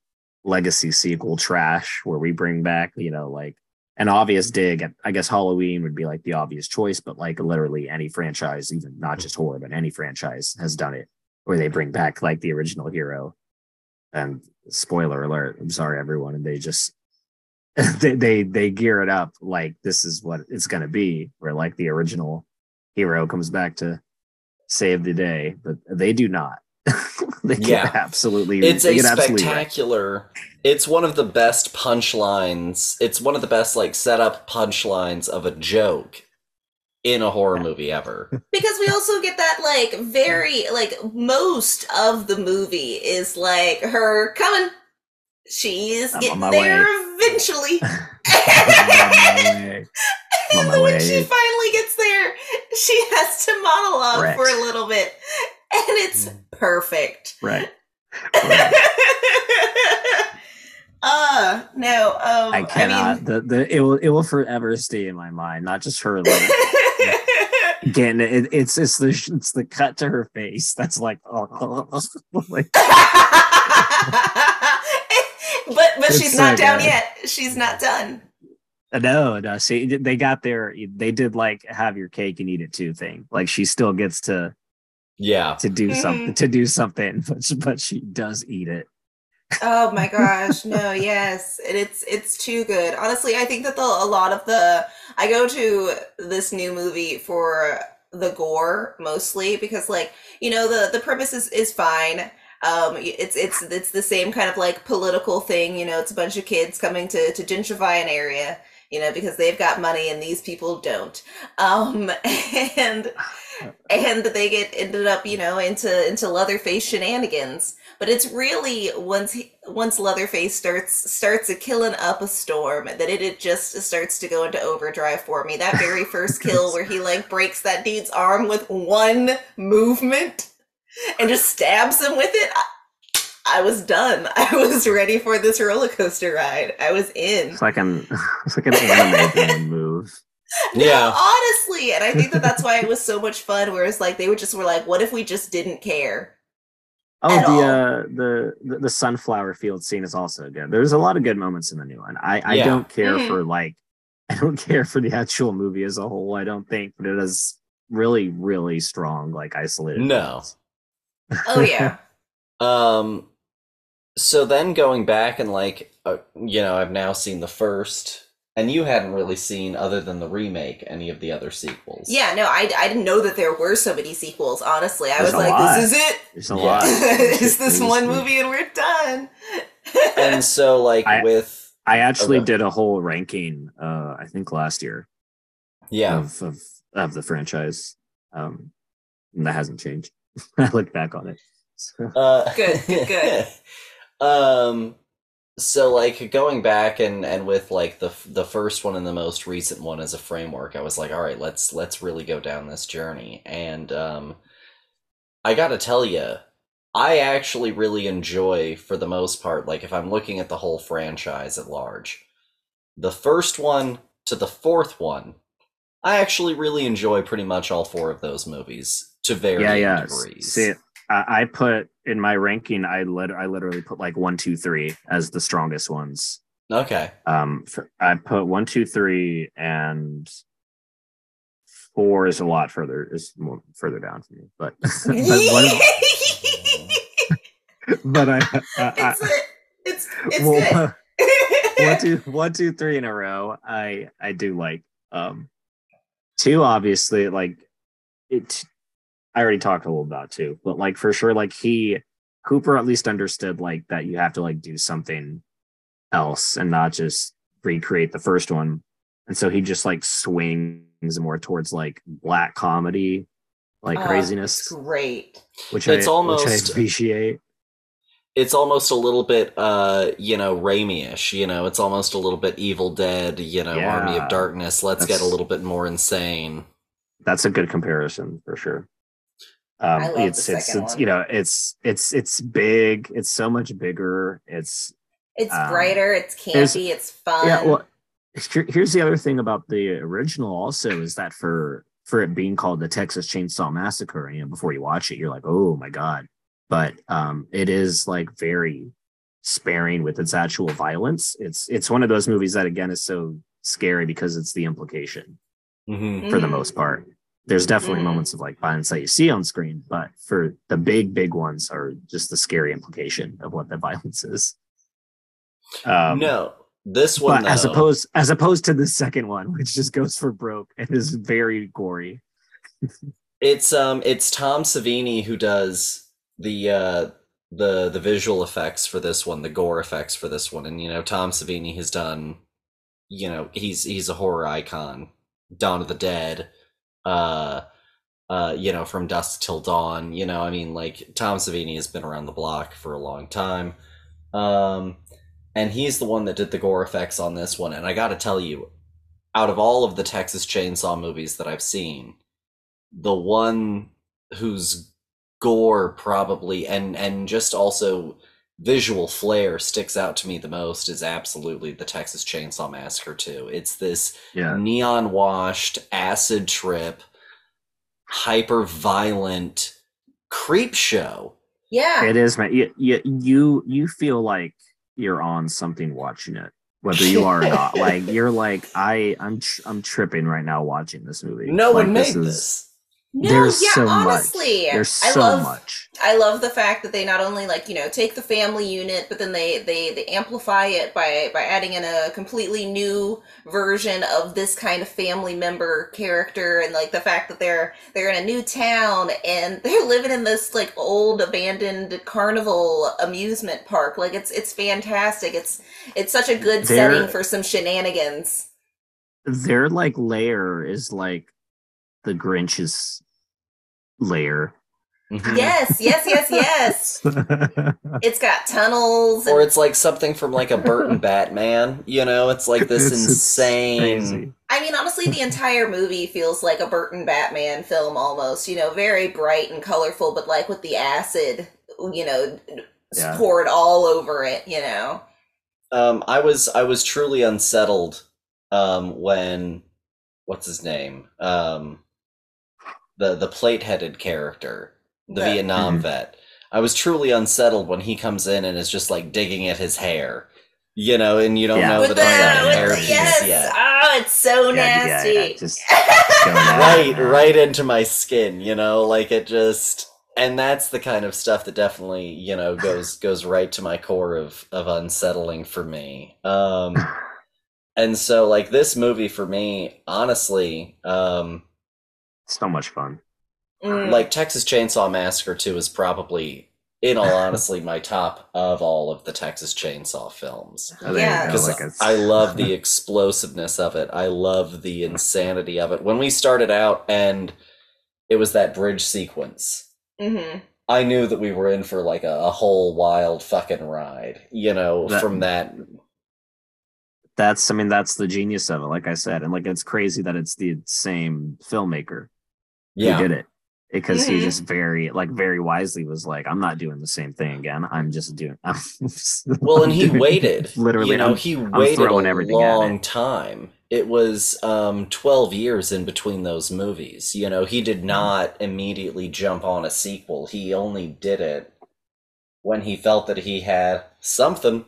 legacy sequel trash where we bring back, you know, like an obvious dig at, I guess Halloween would be like the obvious choice, but like literally any franchise, even not just horror, but any franchise has done it, where they bring back like the original hero. And spoiler alert, I'm sorry, everyone, and they just They, they they gear it up like this is what it's going to be, where like the original hero comes back to save the day, but they do not. they yeah. get absolutely. It's a spectacular. It's one of the best punchlines. It's one of the best like setup punchlines of a joke in a horror movie ever. Because we also get that like very like most of the movie is like her coming. She's I'm getting there way. Eventually. And when way. She finally gets there, she has to monologue Correct. For a little bit. And it's perfect. Right. right. uh no, um I cannot I mean, the, the it will it will forever stay in my mind, not just her like, again, it, it's it's the it's the cut to her face that's like oh like But but it's she's so not down good. Yet. She's not done. No, no. See, they got their. They did like have your cake and eat it too thing. Like she still gets to, yeah, to do mm-hmm. something. To do something, but she, but she does eat it. Oh my gosh! No, yes, and it's it's too good. Honestly, I think that the a lot of the I go to this new movie for the gore mostly because like you know the the premise is, is fine. Um, it's it's it's the same kind of like political thing, you know. It's a bunch of kids coming to to gentrify an area, you know, because they've got money and these people don't. Um, and and they get ended up, you know, into into Leatherface shenanigans. But it's really once he, once Leatherface starts starts a killing up a storm, that it, it just starts to go into overdrive for me. That very first kill where he like breaks that dude's arm with one movement. And just stabs him with it. I, I was done. I was ready for this roller coaster ride. I was in. It's like an, it's like an anime move. Yeah. Honestly. And I think that that's why it was so much fun, whereas like they would just were like, what if we just didn't care? Oh, the uh, the the sunflower field scene is also good. There's a lot of good moments in the new one. I, I yeah. don't care mm-hmm. for like I don't care for the actual movie as a whole, I don't think, but it is really, really strong, like isolated. No. Oh yeah. um so then going back and like uh, you know, I've now seen the first. And you hadn't really seen, other than the remake, any of the other sequels. Yeah, no, I, I didn't know that there were so many sequels, honestly. I There's was like, lot. this is it. There's a lot. It's this one movie and we're done. And so, like, I, with... I actually okay. did a whole ranking, uh, I think, last year. Yeah. Of, of, of the franchise. Um, and that hasn't changed. I look back on it. So. Uh, good, good, good. um... So, like, going back and, and with, like, the the first one and the most recent one as a framework, I was like, all right, let's let's really go down this journey. And um, I gotta tell you, I actually really enjoy, for the most part, like, if I'm looking at the whole franchise at large, the first one to the fourth one, I actually really enjoy pretty much all four of those movies to varying yeah, yeah. degrees. See it. I put in my ranking, I lit- I literally put like one, two, three as the strongest ones. Okay. Um, for, I put one, two, three, and four is a lot further is more, further down for me. But but, one, but I, I, I it's it's, it's well, good. one, two, one, two, three in a row. I I do like um two obviously like it. I already talked a little about too, but like for sure, like he Hooper at least understood like that you have to like do something else and not just recreate the first one. And so he just like swings more towards like black comedy, like oh, craziness. Great. Which it's I, almost which I appreciate. It's almost a little bit uh, you know, Raimi-ish, you know, it's almost a little bit Evil Dead, you know, yeah, Army of Darkness. Let's get a little bit more insane. That's a good comparison for sure. Um, it's it's, it's you know it's it's it's big. It's so much bigger. It's it's um, brighter. It's campy. It's fun. Yeah. Well, here's the other thing about the original. Also, is that for for it being called the Texas Chainsaw Massacre, you know, before you watch it, you're like, oh my god. But um, it is like very sparing with its actual violence. It's it's one of those movies that again is so scary because it's the implication mm-hmm. for the most part. There's definitely mm-hmm. moments of like violence that you see on screen, but for the big, big ones are just the scary implication of what the violence is. Um, no, this one, though, as opposed as opposed to the second one, which just goes for broke and is very gory. It's um, it's Tom Savini who does the uh, the the visual effects for this one, the gore effects for this one, and you know Tom Savini has done, you know, he's he's a horror icon, Dawn of the Dead. Uh, uh, you know, From Dusk Till Dawn, you know, I mean, like, Tom Savini has been around the block for a long time. Um, and he's the one that did the gore effects on this one. And I gotta tell you, out of all of the Texas Chainsaw movies that I've seen, the one whose gore probably, and, and just also visual flair sticks out to me the most is absolutely the Texas Chainsaw Massacre two. It's this yeah. neon washed acid trip, hyper violent creep show. Yeah, it is, man. You you you feel like you're on something watching it, whether you are or not. Like you're like I I'm tr- I'm tripping right now watching this movie. No like, one made this. Is, this. No, There's yeah, so honestly, much. There's so I love, much. I love the fact that they not only like, you know, take the family unit, but then they, they, they amplify it by, by adding in a completely new version of this kind of family member character. And like the fact that they're, they're in a new town and they're living in this like old abandoned carnival amusement park. Like it's, it's fantastic. It's, it's such a good their, setting for some shenanigans. Their like lair is like the Grinch's lair. Yes, yes, yes, yes. It's got tunnels. And... Or it's like something from like a Burton Batman, you know? It's like this it's insane... Crazy. I mean, honestly, the entire movie feels like a Burton Batman film almost, you know, very bright and colorful, but like with the acid, you know, yeah. poured all over it, you know? Um, I was I was truly unsettled um, when what's his name? Um, the the plate-headed character, the yeah. Vietnam mm-hmm. vet. I was truly unsettled when he comes in and is just like digging at his hair, you know, and you don't yeah. know with the, the, the hair the, yes. yet. Oh, it's so yeah, nasty. Yeah, yeah. Just, just right, right into my skin, you know, like it just, and that's the kind of stuff that definitely, you know, goes goes right to my core of of unsettling for me. Um, and so, like, this movie for me, honestly, um, so much fun. Like, Texas Chainsaw Massacre two is probably, in all honesty, my top of all of the Texas Chainsaw films. Yeah. Because like I love the explosiveness of it. I love the insanity of it. When we started out and it was that bridge sequence, mm-hmm. I knew that we were in for like a, a whole wild fucking ride, you know, that, from that. That's, I mean, that's the genius of it, like I said. And like, it's crazy that it's the same filmmaker yeah. who did it. Because mm-hmm. he just very, like, very wisely was like, I'm not doing the same thing again. I'm just doing. I'm just, well, and I'm he waited. Literally, you know, I'm, he waited a long time. It was um, twelve years in between those movies. You know, he did not immediately jump on a sequel. He only did it when he felt that he had something.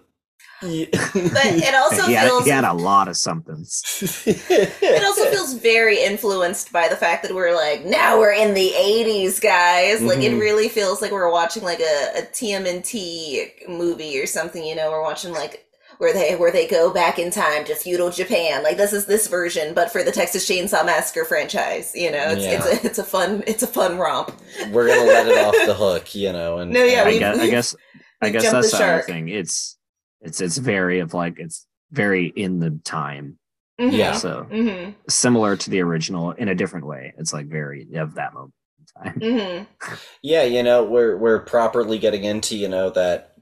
But it also he had, feels he had a lot of somethings. It also feels very influenced by the fact that we're like, now we're in the eighties, guys. Like mm-hmm. it really feels like we're watching like a, a T M N T movie or something. You know, we're watching like where they where they go back in time to feudal Japan. Like this is this version, but for the Texas Chainsaw Massacre franchise. You know, it's yeah. it's, a, it's a fun it's a fun romp. We're gonna let it off the hook, you know. And no, yeah, I guess I guess, I guess that's the other thing. It's It's it's very of like it's very in the time, mm-hmm. yeah. So mm-hmm. similar to the original in a different way. It's like very of that moment in time. Mm-hmm. Yeah, you know, we're we're properly getting into, you know, that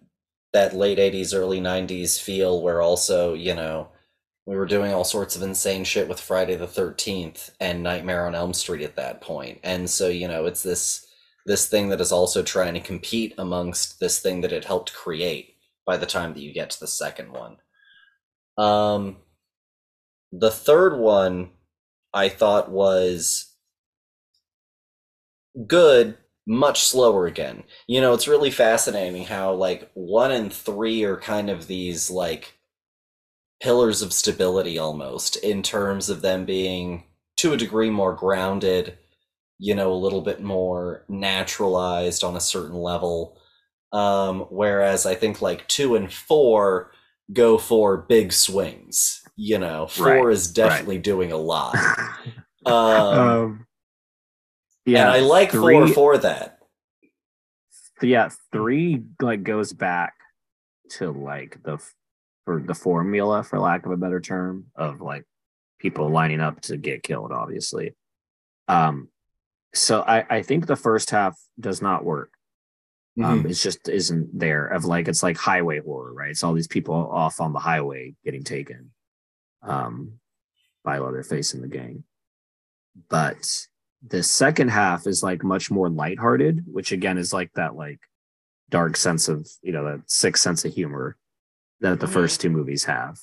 that late eighties, early nineties feel. Where also, you know, we were doing all sorts of insane shit with Friday the thirteenth and Nightmare on Elm Street at that point. And so, you know, it's this this thing that is also trying to compete amongst this thing that it helped create. By the time that you get to the second one, um, the third one I thought was good, much slower again. You know, it's really fascinating how like one and three are kind of these like pillars of stability almost in terms of them being to a degree more grounded, you know, a little bit more naturalized on a certain level. Um, whereas I think like two and four go for big swings, you know, four right, is definitely right. doing a lot. Um, um, yeah, and I like three, four for that. Yeah, three like goes back to like the for the formula, for lack of a better term, of like people lining up to get killed, obviously. Um, so I, I think the first half does not work. Um, mm-hmm. It's just isn't there of like it's like highway horror, right? It's all these people off on the highway getting taken um, by Leatherface and the gang. But the second half is like much more lighthearted, which again is like that like dark sense of, you know, that sick sense of humor that the mm-hmm. first two movies have.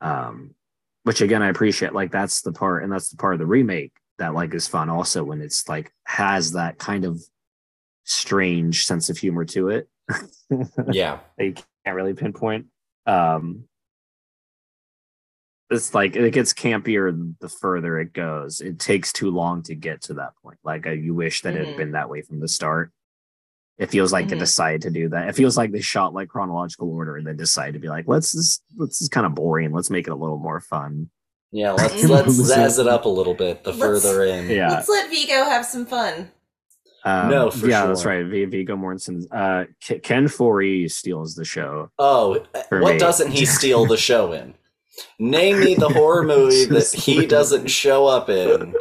Um, which again I appreciate. Like that's the part, and that's the part of the remake that like is fun also when it's like has that kind of strange sense of humor to it. Yeah, you can't really pinpoint. Um, it's like it gets campier the further it goes. It takes too long to get to that point. Like uh, you wish that mm-hmm. it had been that way from the start. It feels like mm-hmm. they decided to do that. It feels like they shot like chronological order and then decided to be like, let's just let's just kind of boring. Let's make it a little more fun. Yeah, let's let's zazz it up a little bit the let's, further in. Yeah, let's let Vigo have some fun. Um, no, for yeah, sure. That's right. V- Viggo Mortensen, uh, K- Ken Foree steals the show. Oh, what me. Doesn't he steal the show in? Name me the horror movie that he doesn't show up in,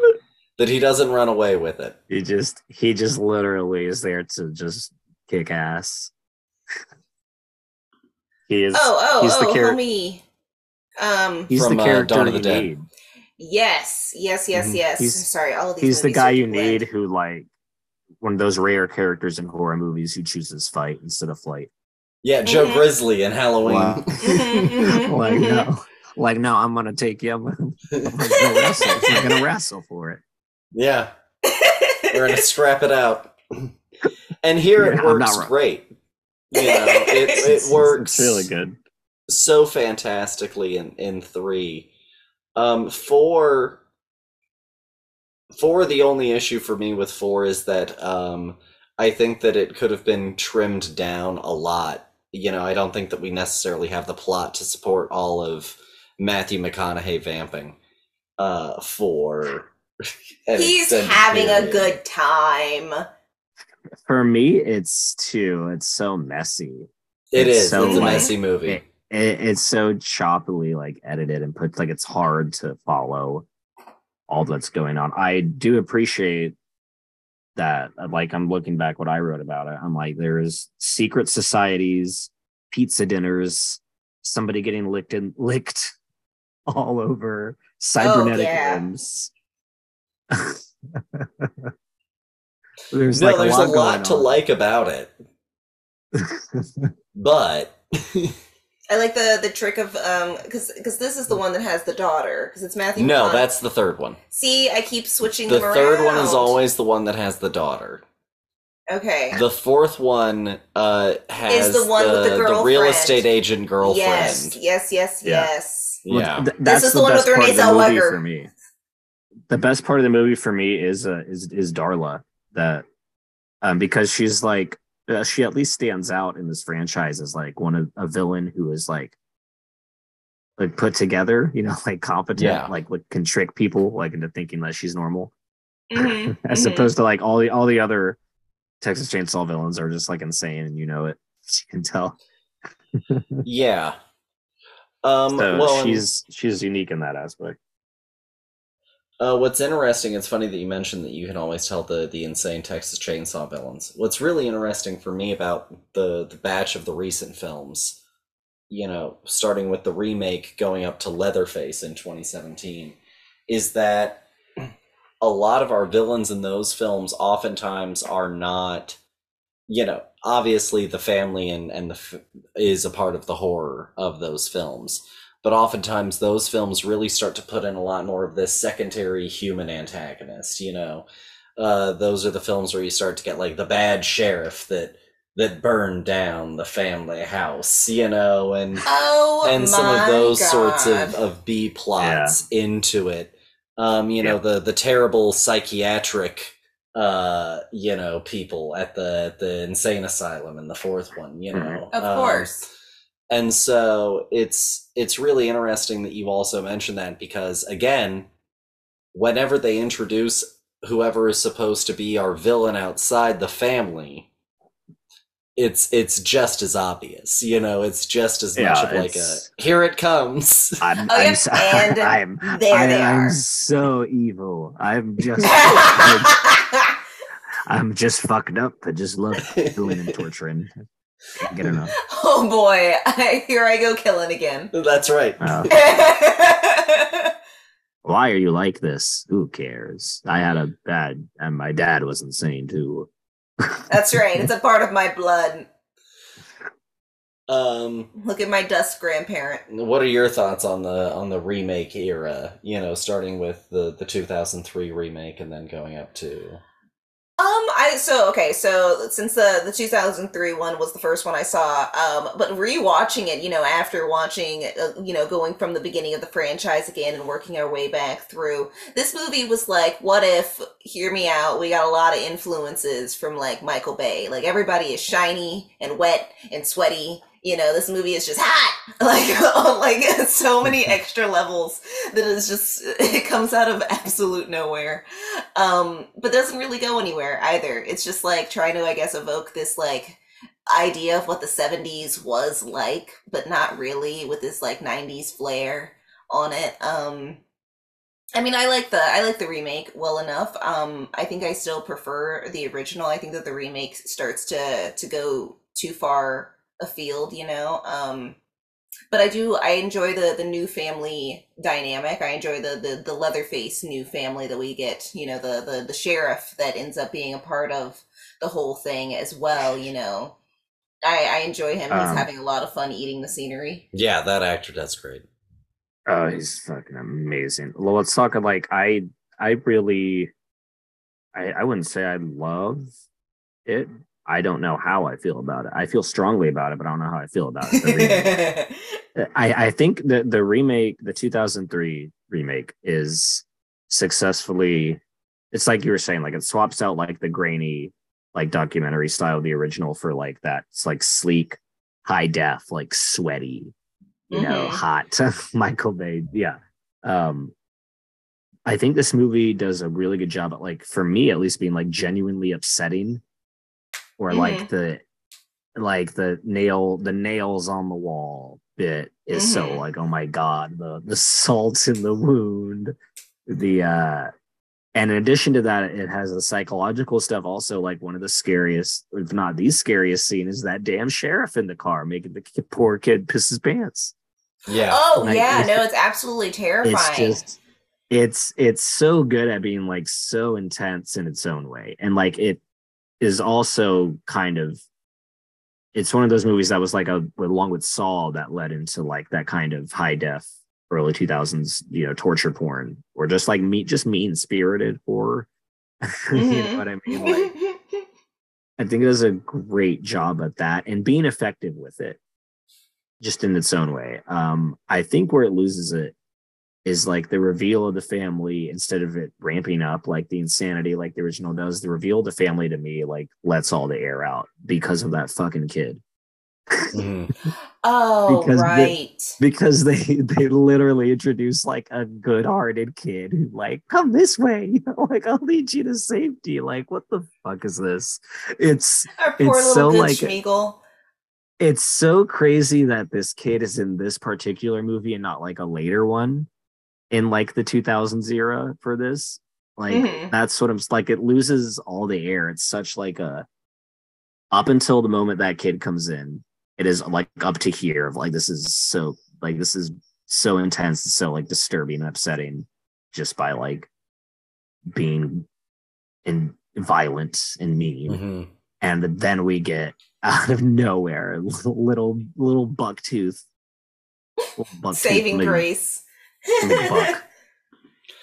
that he doesn't run away with it. He just, he just literally is there to just kick ass. He is. Oh, oh, he's oh, the char- homie. Um, he's from, the character uh, Dawn of the Dead. Need. Yes, yes, yes, yes. He's, I'm sorry, all of these. He's the guy you need who like. One of those rare characters in horror movies who chooses fight instead of flight. Yeah, Joe mm-hmm. Grizzly in Halloween. Wow. mm-hmm, mm-hmm, like, mm-hmm. no. like, no, I'm gonna take you. I'm gonna, I'm gonna go wrestle. We're gonna wrestle for it. Yeah, we're gonna scrap it out. And here yeah, it works great. You know, it, it it's, works it's really good, so fantastically in in three. Um, four. Four. The only issue for me with four is that um, I think that it could have been trimmed down a lot. You know, I don't think that we necessarily have the plot to support all of Matthew McConaughey vamping uh, for. He's having period. a good time. For me, it's two. It's so messy. It it's is. So, it's a like, messy movie. It, it, it's so choppily like edited and put like it's hard to follow all that's going on. I do appreciate that, like, I'm looking back what I wrote about it. I'm like, there's secret societies, pizza dinners, somebody getting licked and licked all over, cybernetic oh, yeah. limbs. there's no, like there's a lot, a lot to on. like about it. But I like the the trick of um because because this is the one that has the daughter, because it's Matthew. No, McConaughey. That's the third one. See, I keep switching the them around. The third one is always the one that has the daughter. Okay. The fourth one uh has is the one the, with the girlfriend, the real estate agent girlfriend. Yes, yes, yes, yeah. yes. Yeah, th- that's this is the, the one with Renee Zellweger. For me, the best part of the movie for me is uh, is is Darla, that um because she's like. Uh, she at least stands out in this franchise as like one of a villain who is like like put together, you know, like competent, yeah. like what can trick people like into thinking that she's normal, mm-hmm. as mm-hmm. opposed to like all the all the other Texas Chainsaw villains are just like insane, and you know it, you can tell. yeah, um, so well, she's and, she's unique in that aspect. Uh, what's interesting, it's funny that you mentioned that you can always tell the, the insane Texas Chainsaw villains. What's really interesting for me about the, the batch of the recent films, you know, starting with the remake going up to Leatherface in twenty seventeen, is that a lot of our villains in those films oftentimes are not, you know, obviously the family and, and the f- is a part of the horror of those films. But oftentimes those films really start to put in a lot more of this secondary human antagonist, you know. Uh, those are the films where you start to get like the bad sheriff that that burned down the family house, you know, and oh and some of those God. sorts of, of B plots yeah. into it. Um, you yeah. know, the the terrible psychiatric uh, you know, people at the at the insane asylum in the fourth one, you know. Of um, course. And so it's it's really interesting that you also mentioned that, because again, whenever they introduce whoever is supposed to be our villain outside the family, it's it's just as obvious, you know. It's just as yeah, much of like a here it comes. I'm oh, I'm, so, and I'm there I, they I'm are. so evil. I'm just I'm, I'm just fucked up. I just love doing and torturing. Can't get enough. Oh boy, I, here I go killing again. That's right. Uh, why are you like this? Who cares? I had a bad, and my dad was insane too. That's right. It's a part of my blood. Um, Look at my dust grandparent. What are your thoughts on the on the remake era? You know, starting with the, the two thousand three remake and then going up to... Um, I, so, okay, so since the, the two thousand three one was the first one I saw, um, but rewatching it, you know, after watching, uh, you know, going from the beginning of the franchise again and working our way back through, this movie was like, what if, hear me out, we got a lot of influences from, like, Michael Bay. Like, everybody is shiny and wet and sweaty. You know, this movie is just hot, like, like so many extra levels that is just, it comes out of absolute nowhere, um, but doesn't really go anywhere either. It's just like trying to, I guess, evoke this like idea of what the seventies was like, but not really, with this like nineties flair on it. Um, I mean, I like the I like the remake well enough. Um, I think I still prefer the original. I think that the remake starts to to go too far a field, you know, um but I do I enjoy the the new family dynamic. I enjoy the the, the Leatherface new family that we get, you know, the, the the sheriff that ends up being a part of the whole thing as well, you know. I I enjoy him. He's um, having a lot of fun eating the scenery. Yeah, that actor does great. Oh, he's fucking amazing. Well, let's talk about, like, I I really I, I wouldn't say I love it. I don't know how I feel about it. I feel strongly about it, but I don't know how I feel about it. I, I think the the remake, the two thousand three remake, is successfully, it's like you were saying, like it swaps out like the grainy, like documentary style of the original for like that, it's like sleek, high def, like sweaty, you know, mm-hmm. hot Michael Bay. Yeah. Um, I think this movie does a really good job at, like, for me at least, being like genuinely upsetting, or mm-hmm. like the like the nail the nails on the wall bit is mm-hmm. so like, oh my god, the the salt in the wound, the uh and in addition to that, it has the psychological stuff also. Like one of the scariest, if not the scariest scene, is that damn sheriff in the car making the kid, poor kid piss his pants. Yeah. Oh, like, yeah. It's, no, it's absolutely terrifying. It's just, it's, it's so good at being like so intense in its own way. And like, it is also kind of, it's one of those movies that was like a, along with Saw, that led into like that kind of high def early two thousands, you know, torture porn, or just like me, just mean spirited horror. Mm-hmm. You know what I mean? Like, I think it does a great job at that and being effective with it, just in its own way. Um, I think where it loses it is like the reveal of the family, instead of it ramping up like the insanity like the original does, the reveal of the family to me like lets all the air out because of that fucking kid. Mm-hmm. Oh, because right. They, because they they literally introduce like a good-hearted kid who like, come this way, you know, like I'll lead you to safety. Like, what the fuck is this? It's our poor it's little so like Schmeagle. It's so crazy that this kid is in this particular movie and not like a later one in like the two thousands era for this. Like mm-hmm. that's what I'm like. It loses all the air. It's such like a up until the moment that kid comes in. It is like up to here of like, this is so like, this is so intense, so like disturbing and upsetting just by like being in violent and mean. Mm-hmm. And then we get out of nowhere, little, little, little buck tooth, little buck saving tooth, grace little buck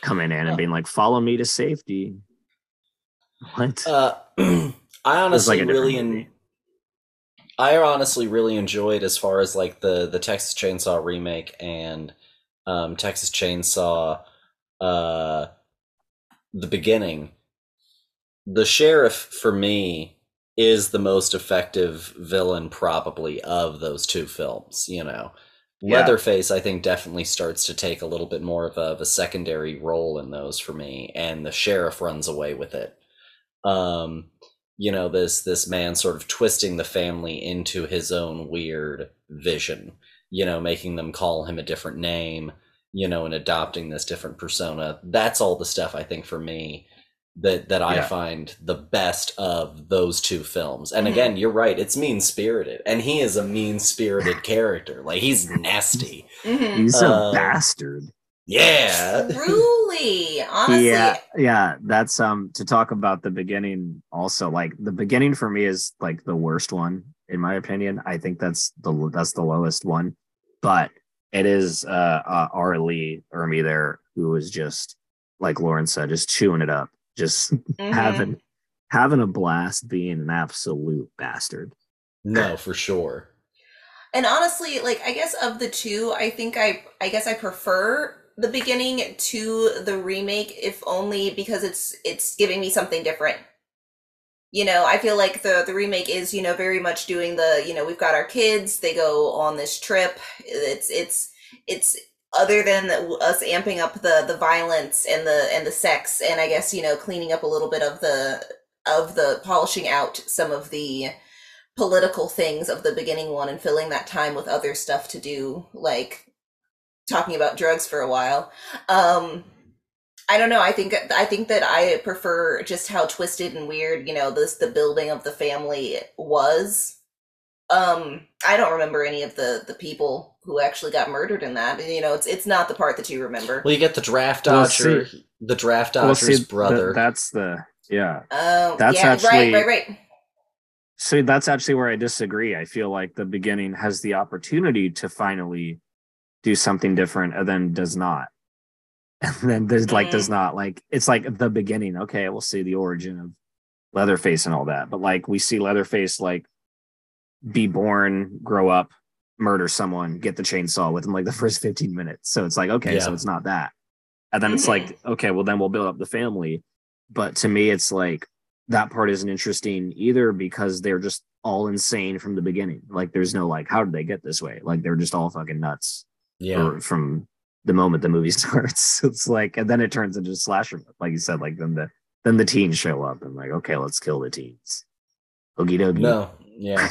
coming in and being like, follow me to safety. What? Uh, I honestly like really in. I honestly really enjoyed, as far as like the, the Texas Chainsaw remake and um, Texas Chainsaw, uh, the beginning. The sheriff for me is the most effective villain probably of those two films. You know, yeah. Leatherface I think definitely starts to take a little bit more of a, of a secondary role in those for me, and the sheriff runs away with it. Um, you know, this this man sort of twisting the family into his own weird vision, you know, making them call him a different name, you know, and adopting this different persona. That's all the stuff I think for me that that I yeah. find the best of those two films. And again, you're right, it's mean-spirited, and he is a mean-spirited character. Like, he's nasty. Mm-hmm. He's um, a bastard. Yeah. Truly. Honestly. Yeah, yeah. That's um to talk about the beginning also. Like the beginning for me is like the worst one, in my opinion. I think that's the that's the lowest one. But it is uh, uh R. Lee Ermey there, who is just, like Lauren said, just chewing it up, just mm-hmm. having having a blast being an absolute bastard. No, for sure. And honestly, like I guess of the two, I think I I guess I prefer the beginning to the remake, if only because it's it's giving me something different. You know, I feel like the the remake is, you know, very much doing the, you know, we've got our kids, they go on this trip, it's it's it's other than the, us amping up the the violence and the and the sex, and I guess, you know, cleaning up a little bit of the of the polishing out some of the political things of the beginning one and filling that time with other stuff to do, like talking about drugs for a while. Um, I don't know. I think I think that I prefer just how twisted and weird, you know, this the building of the family was. Um, I don't remember any of the the people who actually got murdered in that. You know, it's it's not the part that you remember. Well, you get the draft dodger, we'll the draft dodger's we'll brother. The, that's the yeah. Um, that's yeah, actually right, right, right. So that's actually where I disagree. I feel like the beginning has the opportunity to finally do something different and then does not. And then there's like, does not like, it's like the beginning. Okay, we'll see the origin of Leatherface and all that. But like, we see Leatherface, like, be born, grow up, murder someone, get the chainsaw within like the first fifteen minutes. So it's like, okay, yeah. So it's not that. And then it's like, okay, well then we'll build up the family. But to me, it's like, that part isn't interesting either, because they're just all insane from the beginning. Like, there's no like, how did they get this way? Like, they're just all fucking nuts. Yeah. From the moment the movie starts, it's like, and then it turns into a slasher. Like you said, like then the then the teens show up and like, okay, let's kill the teens. Oogie dogie. No, yeah.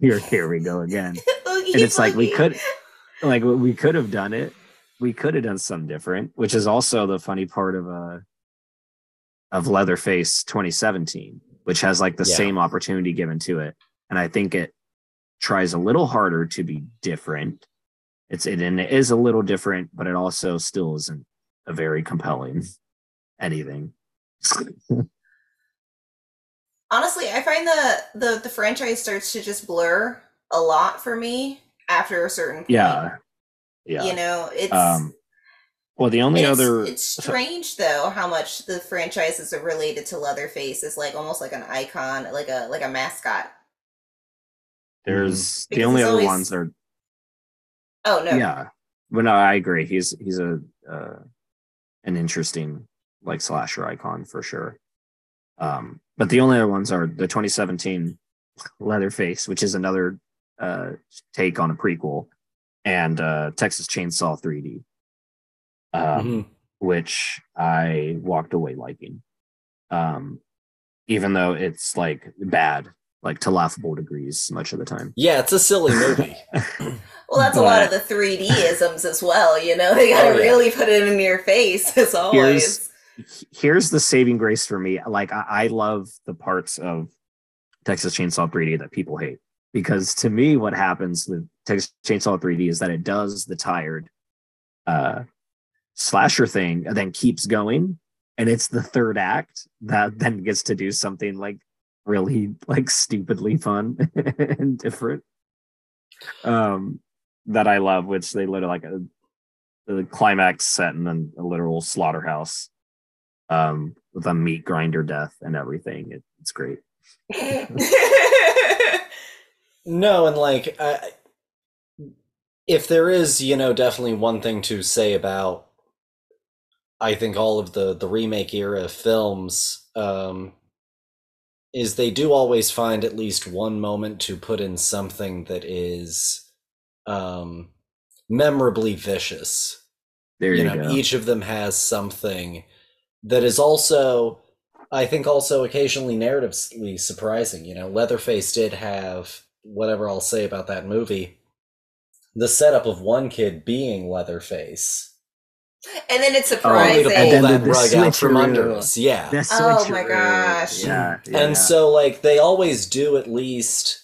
here, here we go again. And it's like, we could, like, we could have done it. We could have done something different, which is also the funny part of uh of Leatherface twenty seventeen, which has like the yeah. same opportunity given to it. And I think it tries a little harder to be different. It's it and it is a little different, but it also still isn't a very compelling anything. Honestly, I find the, the the franchise starts to just blur a lot for me after a certain point. Yeah, yeah. You know, it's um, well, the only it's, other it's strange though how much the franchises are related to Leatherface. Is like almost like an icon, like a like a mascot. There's because the only other always... ones are. Oh no! Yeah, but no, I agree. He's he's a uh, an interesting like slasher icon for sure. Um, but the only other ones are the twenty seventeen Leatherface, which is another uh, take on a prequel, and uh, Texas Chainsaw three D, um, mm-hmm. which I walked away liking, um, even though it's like bad. Like to laughable degrees much of the time. Yeah, it's a silly movie. Well, that's but, a lot of the three D-isms as well, you know? They gotta oh, yeah. really put it in your face, as always. Here's, here's the saving grace for me. Like, I, I love the parts of Texas Chainsaw three D that people hate. Because to me, what happens with Texas Chainsaw three D is that it does the tired uh, slasher thing and then keeps going. And it's the third act that then gets to do something like really like stupidly fun and different um that I love, which they literally like a the climax set in a, a literal slaughterhouse um with a meat grinder death and everything. It, it's great. No, and like I, if there is, you know, definitely one thing to say about I think all of the the remake era films um is they do always find at least one moment to put in something that is um, memorably vicious. There you, you know, go. Each of them has something that is also, I think, also occasionally narratively surprising. You know, Leatherface did have, whatever I'll say about that movie, the setup of one kid being Leatherface. And then it's surprising. Oh, to pull and then that the rug out from under us. Yeah. Oh my gosh. Yeah, yeah. And so, like, they always do, at least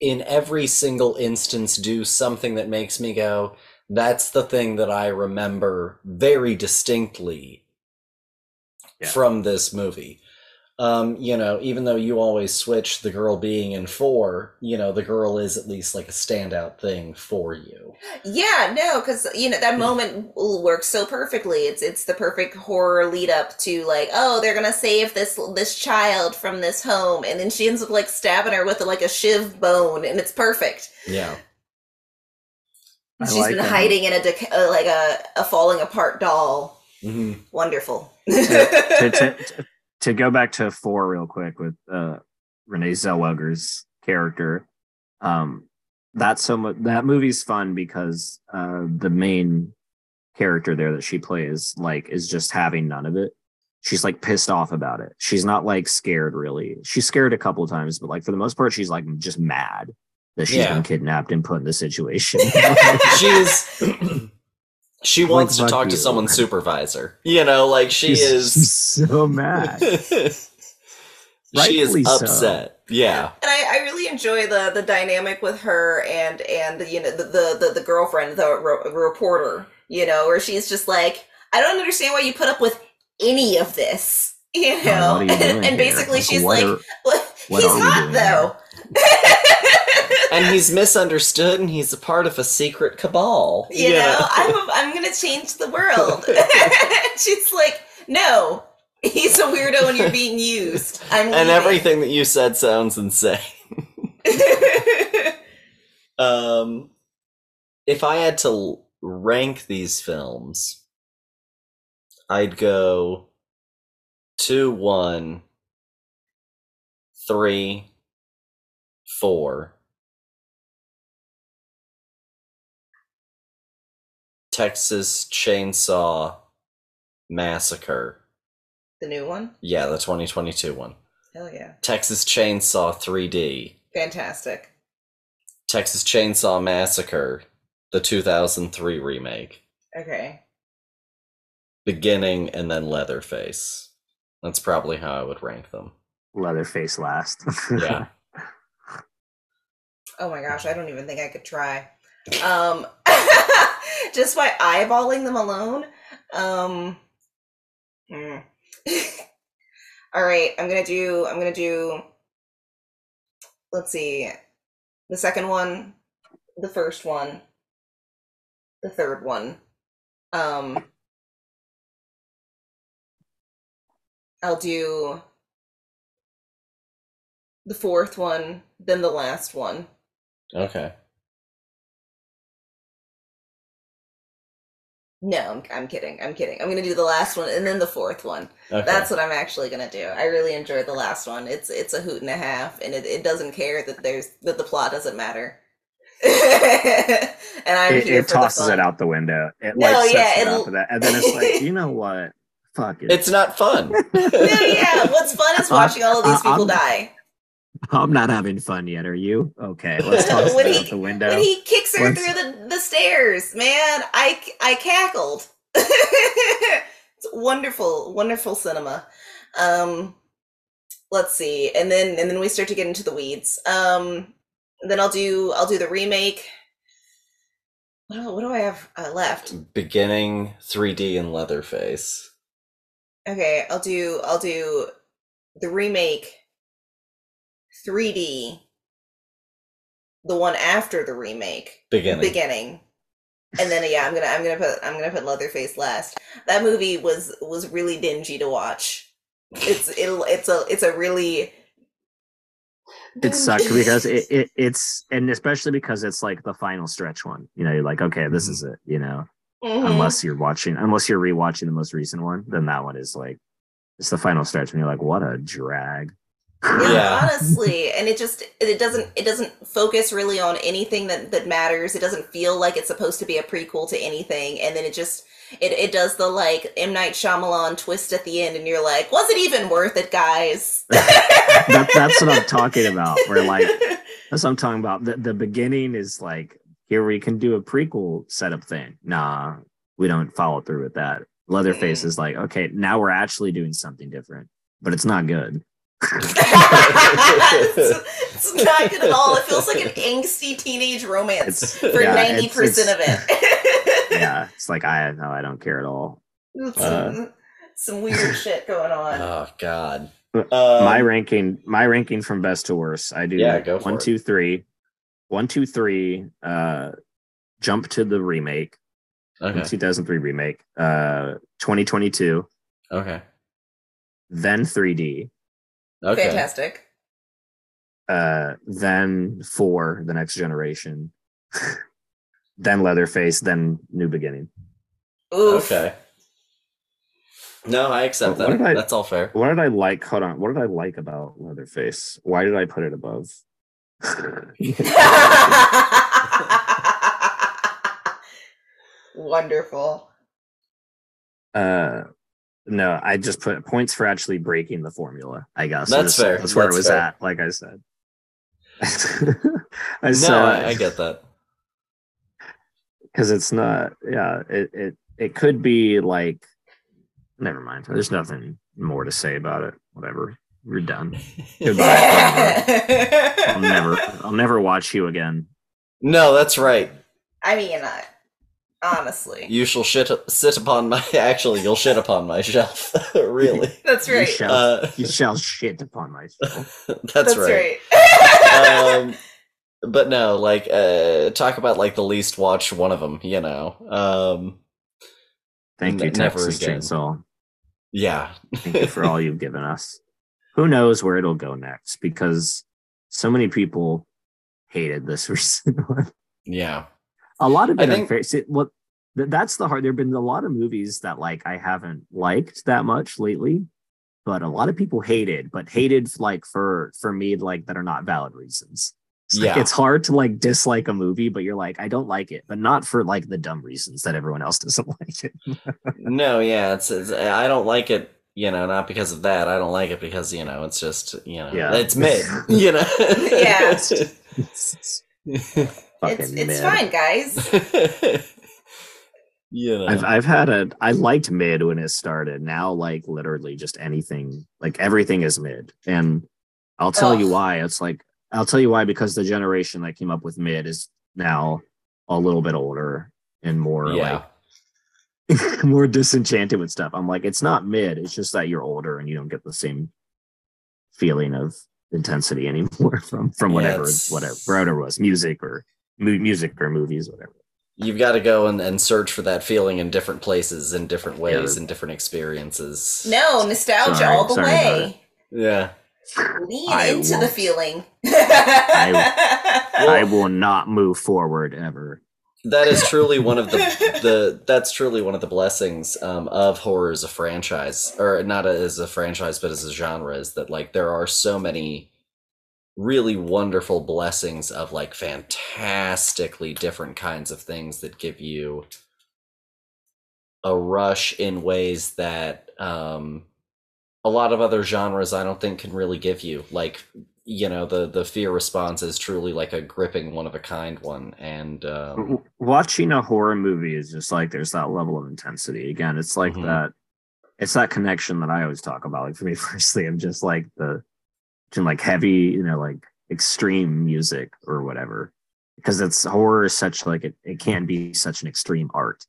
in every single instance, do something that makes me go, that's the thing that I remember very distinctly yeah. from this movie. Um, you know, even though you always switch the girl being in four, you know, the girl is at least like a standout thing for you. Yeah, no, because, you know, that moment works so perfectly. It's it's the perfect horror lead up to like, oh, they're going to save this this child from this home. And then she ends up like stabbing her with like a shiv bone, and it's perfect. Yeah. She's like been that. hiding in a dec- uh, like a, a falling apart doll. Mm-hmm. Wonderful. To go back to four real quick with uh, Renee Zellweger's character, um, that's so much, that movie's fun because uh, the main character there that she plays like is just having none of it. She's like pissed off about it. She's not like scared really. She's scared a couple of times, but like for the most part, she's like just mad that she's yeah. been kidnapped and put in this situation. she's She wants like, to talk you. to someone's supervisor. You know, like she she's, is she's so mad. She is upset. So. Yeah. And I, I really enjoy the the dynamic with her and and you know the the, the, the girlfriend, the re- reporter, you know, where she's just like, I don't understand why you put up with any of this. You know, what are you doing and basically here? She's what like, are, he's hot though. And he's misunderstood, and he's a part of a secret cabal. You yeah. know, I'm a, I'm gonna change the world. She's like, no, he's a weirdo, and you're being used. I'm and leaving. Everything that you said sounds insane. um, if I had to rank these films, I'd go two, one, three, four. Texas Chainsaw Massacre. The new one? Yeah, the twenty twenty-two one. Hell yeah. Texas Chainsaw three D. Fantastic. Texas Chainsaw Massacre, the two thousand three remake. Okay. Beginning and then Leatherface. That's probably how I would rank them. Leatherface last. Yeah. Oh my gosh, I don't even think I could try. Um, just by eyeballing them alone. Um, mm. All right, I'm gonna do. I'm gonna do. Let's see, the second one, the first one, the third one. Um, I'll do the fourth one, then the last one. Okay. No, I'm, I'm kidding. I'm kidding. I'm going to do the last one and then the fourth one. Okay. That's what I'm actually going to do. I really enjoyed the last one. It's it's a hoot and a half, and it, it doesn't care that there's that the plot doesn't matter. And I'm it, here it for tosses the fun. It out the window. It no, like sets yeah, it up that, and then it's like, you know what? Fuck it. It's not fun. No, yeah, what's fun is watching all of these people I'm, die. I'm not having fun yet. Are you? Okay, let's toss it out the window. When he kicks her Once... through the, the stairs, man, I, I cackled. It's wonderful, wonderful cinema. Um, let's see, and then and then we start to get into the weeds. Um, then I'll do I'll do the remake. What do, what do I have uh, left? Beginning, three D, and Leatherface. Okay, I'll do I'll do the remake. three D, the one after the remake, beginning, beginning, and then yeah, I'm gonna I'm gonna put I'm gonna put Leatherface last. That movie was was really dingy to watch. It's it it's a it's a really it sucked because it, it it's and especially because it's like the final stretch one. You know, you're like, okay, this is it. You know, mm-hmm. unless you're watching unless you're rewatching the most recent one, then that one is like it's the final stretch, and you're like, what a drag. Yeah, yeah, honestly, and it just it doesn't it doesn't focus really on anything that that matters. It doesn't feel like it's supposed to be a prequel to anything, and then it just it it does the like M. Night Shyamalan twist at the end, and you're like, was it even worth it, guys? that, that's what I'm talking about. Where like that's what I'm talking about. The the beginning is like here we can do a prequel setup thing. Nah, we don't follow through with that. Leatherface mm. is like, okay, now we're actually doing something different, but it's not good. it's, it's not good at all. It feels like an angsty teenage romance it's, for yeah, ninety percent it's, it's, of it. Yeah, it's like I no, I don't care at all. Some, uh, some weird shit going on. Oh God. Um, my ranking, my ranking from best to worst. I do yeah, like go one, two, three, one, two, three. Uh, jump to the remake, okay. two thousand three remake, uh, twenty twenty-two. Okay. Then three D. Okay. Fantastic. Uh, then for the next generation, then Leatherface, then New Beginning. Oof. Okay. No, I accept what, that. What I, That's all fair. What did I like? Hold on. What did I like about Leatherface? Why did I put it above? Wonderful. Uh. No, I just put points for actually breaking the formula, I guess. That's so fair. That's where that's it was fair. At, like I said. I no, saw I, I get that. Because it's not, yeah, it, it, it could be like, never mind. There's nothing more to say about it. Whatever. We're done. Goodbye. I'll never, I'll never watch you again. No, that's right. I mean, I, Honestly. You shall shit, sit upon my... Actually, you'll shit upon my shelf. Really. That's right. You shall, uh, you shall shit upon my shelf. That's, that's right. right. um, but no, like, uh, talk about, like, the least watched one of them, you know. Um, Thank you, Texas Chainsaw. Yeah. Thank you for all you've given us. Who knows where it'll go next, because so many people hated this recent one. Yeah. A lot of it, I think, unfair. See, well, th- that's the hard. There have been a lot of movies that, like, I haven't liked that much lately, but a lot of people hated, but hated like for for me, like, that are not valid reasons. It's yeah, like, it's hard to like dislike a movie, but you're like, I don't like it, but not for like the dumb reasons that everyone else doesn't like it. No, yeah, it's, it's I don't like it, you know, not because of that. I don't like it because, you know, it's just, you know, yeah, it's mid, you know, yeah. It's just, it's, it's, It's, it's fine, guys. Yeah, I've I've had a I liked mid when it started. Now, like, literally just anything, like, everything is mid, and I'll tell Ugh. you why. It's like I'll tell you why, because the generation that came up with mid is now a little bit older and more yeah. like more disenchanted with stuff. I'm like, it's not mid. It's just that you're older and you don't get the same feeling of intensity anymore from from whatever yeah, whatever whatever it was, music or. music or movies, whatever. You've got to go and, and search for that feeling in different places, in different ways, yeah. in different experiences. No, nostalgia sorry, all the way. Yeah. Lean I into won't. the feeling. I, I will not move forward ever. That is truly one of the, the that's truly one of the blessings um, of horror as a franchise, or not as a franchise, but as a genre, is that, like, there are so many really wonderful blessings of, like, fantastically different kinds of things that give you a rush in ways that um a lot of other genres I don't think can really give you. Like, you know, the the fear response is truly like a gripping, one of a kind one, and um watching a horror movie is just like, there's that level of intensity again. It's like mm-hmm. that it's that connection that I always talk about. Like, for me, firstly, I'm just like the to like heavy, you know, like extreme music or whatever, because it's horror is such like it, it can be such an extreme art.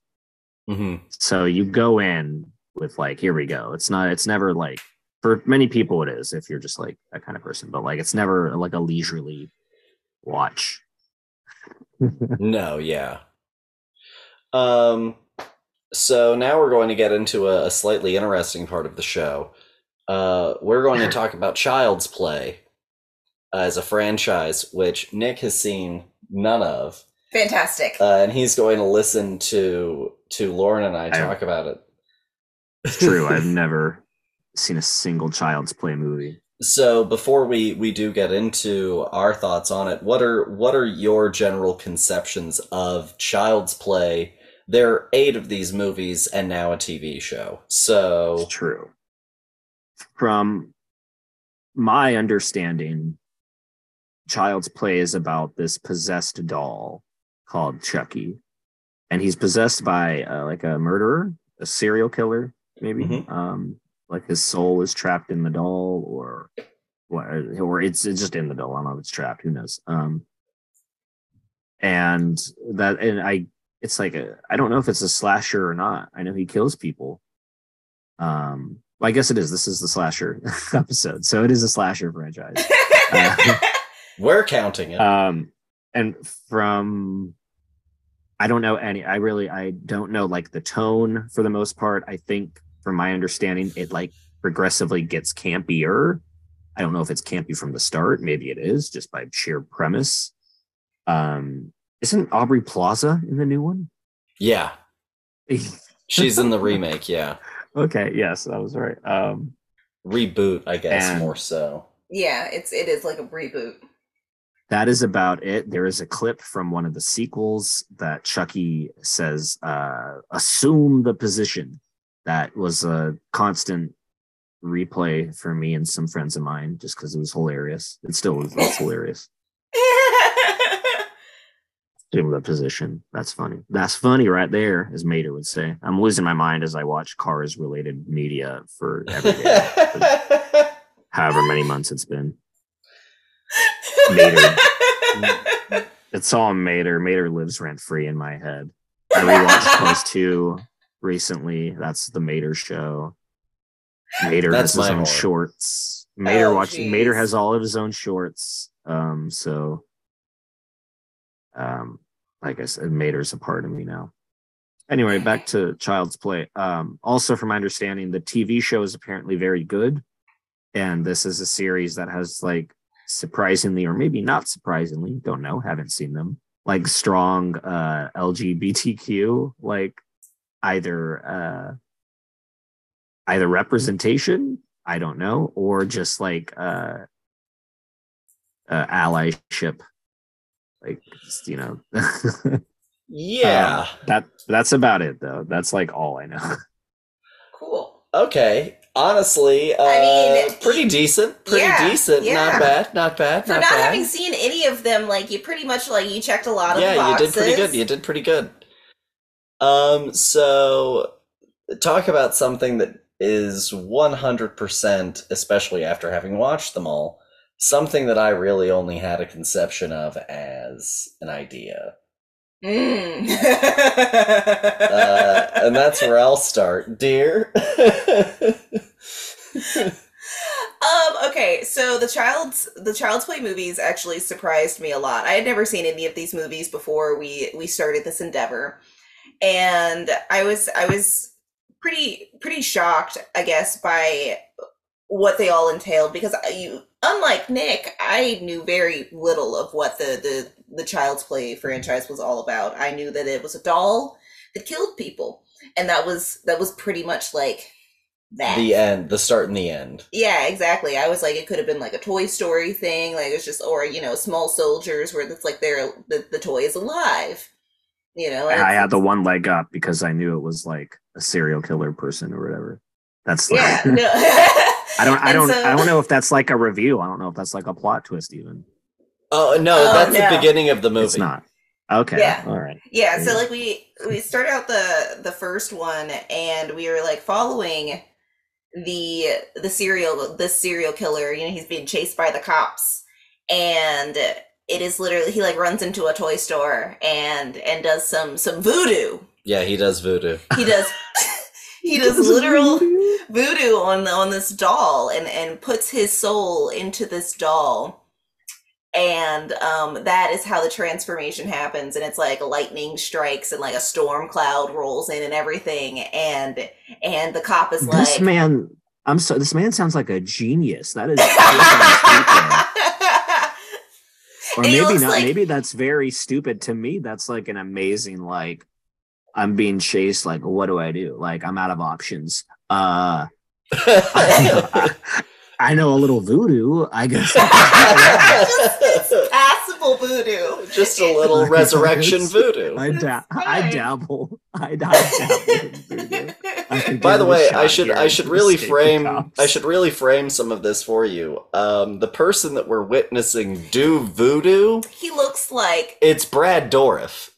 Mm-hmm. So you go in with like, here we go. It's not, it's never like, for many people it is if you're just like that kind of person, but like it's never like a leisurely watch. No, yeah. Um. So now we're going to get into a, a slightly interesting part of the show. Uh, we're going to talk about Child's Play uh, as a franchise, which Nick has seen none of. Fantastic. Uh, and he's going to listen to to Lauren and I, I talk about it. It's true. I've never seen a single Child's Play movie. So before we, we do get into our thoughts on it, what are what are your general conceptions of Child's Play? There are eight of these movies and now a T V show. So it's true. From my understanding, Child's Play is about this possessed doll called Chucky, and he's possessed by uh, like a murderer, a serial killer, maybe. Mm-hmm. Um, like his soul is trapped in the doll, or or it's, it's just in the doll. I don't know if it's trapped. Who knows? Um, and that, and I, it's like a, I don't know if it's a slasher or not. I know he kills people. Um. Well, I guess it is. This is the slasher episode, so it is a slasher franchise. Uh, We're counting it. Um, and from, I don't know any. I really, I don't know like the tone for the most part. I think, from my understanding, it like progressively gets campier. I don't know if it's campy from the start. Maybe it is just by sheer premise. Um, isn't Aubrey Plaza in the new one? Yeah, she's in the remake. Yeah. Okay, yes, that was right. Um, reboot, I guess, more so. Yeah, it's it is like a reboot. That is about it. There is a clip from one of the sequels that Chucky says, uh, assume the position. That was a constant replay for me and some friends of mine, just because it was hilarious. It still is hilarious. The position. That's funny. That's funny right there, as Mater would say. I'm losing my mind as I watch Cars related media for every day. For however many months it's been. Mater. It's all Mater. Mater lives rent free in my head. I rewatched Close Two recently. That's the Mater show. Mater That's has his own heart. shorts. Mater oh, watched. Geez. Mater has all of his own shorts. Um, so, um, like I said, Mater's a part of me now. Anyway, back to Child's Play. Um, also, from my understanding, the T V show is apparently very good, and this is a series that has, like, surprisingly, or maybe not surprisingly, don't know, haven't seen them, like, strong uh, L G B T Q, like, either uh, either representation, I don't know, or just, like, uh, uh, allyship, like, you know. Yeah, uh, that that's about it though. That's like all I know. Cool. Okay. Honestly, uh, I mean, pretty decent. Pretty yeah, decent. Yeah. Not bad. Not bad. For not, not bad. having seen any of them, like you pretty much like you checked a lot of yeah, boxes. Yeah, you did pretty good. You did pretty good. Um. So, talk about something that is one hundred percent, especially after having watched them all, something that I really only had a conception of as an idea. Mm. uh, and that's where I'll start, dear. um, okay, so the Child's the Child's Play movies actually surprised me a lot. I had never seen any of these movies before we we started this endeavor, and I was I was pretty pretty shocked, I guess, by what they all entailed, because you, unlike Nick, I knew very little of what the, the the Child's Play franchise was all about. I knew that it was a doll that killed people, and that was that was pretty much like that. The end, the start and the end. Yeah, exactly. I was like, it could have been like a Toy Story thing, like it's just, or you know, Small Soldiers, where it's like they're the, the toy is alive. You know, and I had the one leg up because I knew it was like a serial killer person or whatever. That's like, yeah. No. I don't. I don't. So, I don't know if that's like a reveal. I don't know if that's like a plot twist, even. Oh no, oh, that's no. the beginning of the movie. It's not. Okay. Yeah. All right. Yeah. So like we we start out the the first one, and we are like following the the serial the serial killer. You know, he's being chased by the cops, and it is literally he like runs into a toy store and and does some some voodoo. Yeah, he does voodoo. He does. He does literal voodoo on on this doll and, and puts his soul into this doll. And um, that is how the transformation happens. And it's like lightning strikes and like a storm cloud rolls in and everything. And and the cop is like, this man, I'm so this man sounds like a genius. That is. Or maybe not. Like, maybe that's very stupid to me. That's like an amazing, like, I'm being chased. Like, what do I do? Like, I'm out of options. Uh, I, know, I, I know a little voodoo, I guess. Just, it's passable voodoo. Just a little resurrection voodoo. I, da- I dabble. I, I dabble. Voodoo. I By the way, I should I should really frame I should really frame some of this for you. Um, the person that we're witnessing do voodoo. He looks like it's Brad Dourif.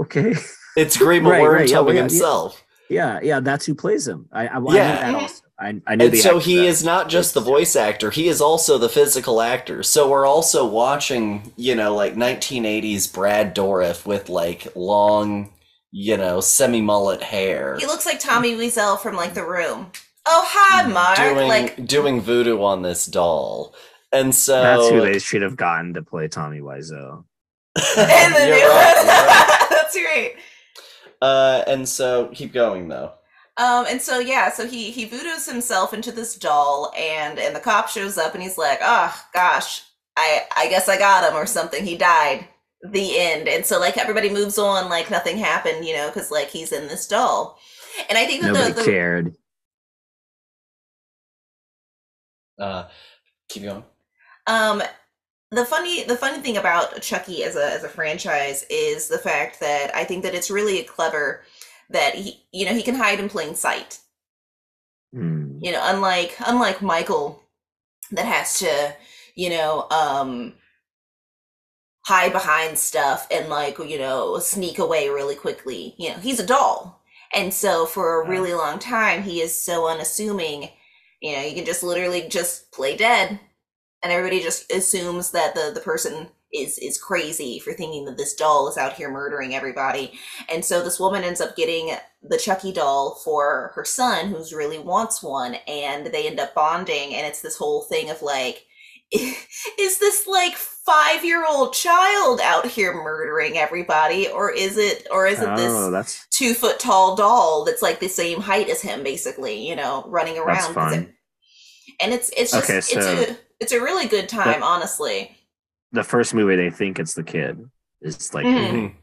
Okay, it's Grima right, Worm right, telling yeah, himself. Yeah, yeah, that's who plays him. I, I, yeah. I knew that also. I, I knew. And the so he that. is not just the voice actor; he is also the physical actor. So we're also watching, you know, like nineteen eighties Brad Dourif with like long, you know, semi mullet hair. He looks like Tommy Wiseau from like The Room. Oh, hi, Mark! Doing, like doing voodoo on this doll, and so that's who they should have gotten to play Tommy Wiseau. And the new one. That's great. Uh, and so keep going though. Um, and so yeah, so he he voodoos himself into this doll, and and the cop shows up, and he's like, oh gosh, I I guess I got him or something. He died. The end. And so like everybody moves on, like nothing happened, you know, because like he's in this doll. And I think that nobody the, the... cared. Uh, keep going. Um. The funny, the funny thing about Chucky as a as a franchise is the fact that I think that it's really clever that he, you know, he can hide in plain sight. Mm. You know, unlike unlike Michael, that has to, you know, um, hide behind stuff and like, you know, sneak away really quickly. You know, he's a doll, and so for a really long time he is so unassuming. You know, you can just literally just play dead. And everybody just assumes that the, the person is is crazy for thinking that this doll is out here murdering everybody. And so this woman ends up getting the Chucky doll for her son, who's really wants one, and they end up bonding. And it's this whole thing of like, is this like five-year-old child out here murdering everybody, or is it or is it oh, this two-foot tall doll that's like the same height as him, basically, you know, running around? That's it, and it's it's just okay, so it's a it's a really good time, the, honestly. The first movie they think it's the kid. It's like mm-hmm.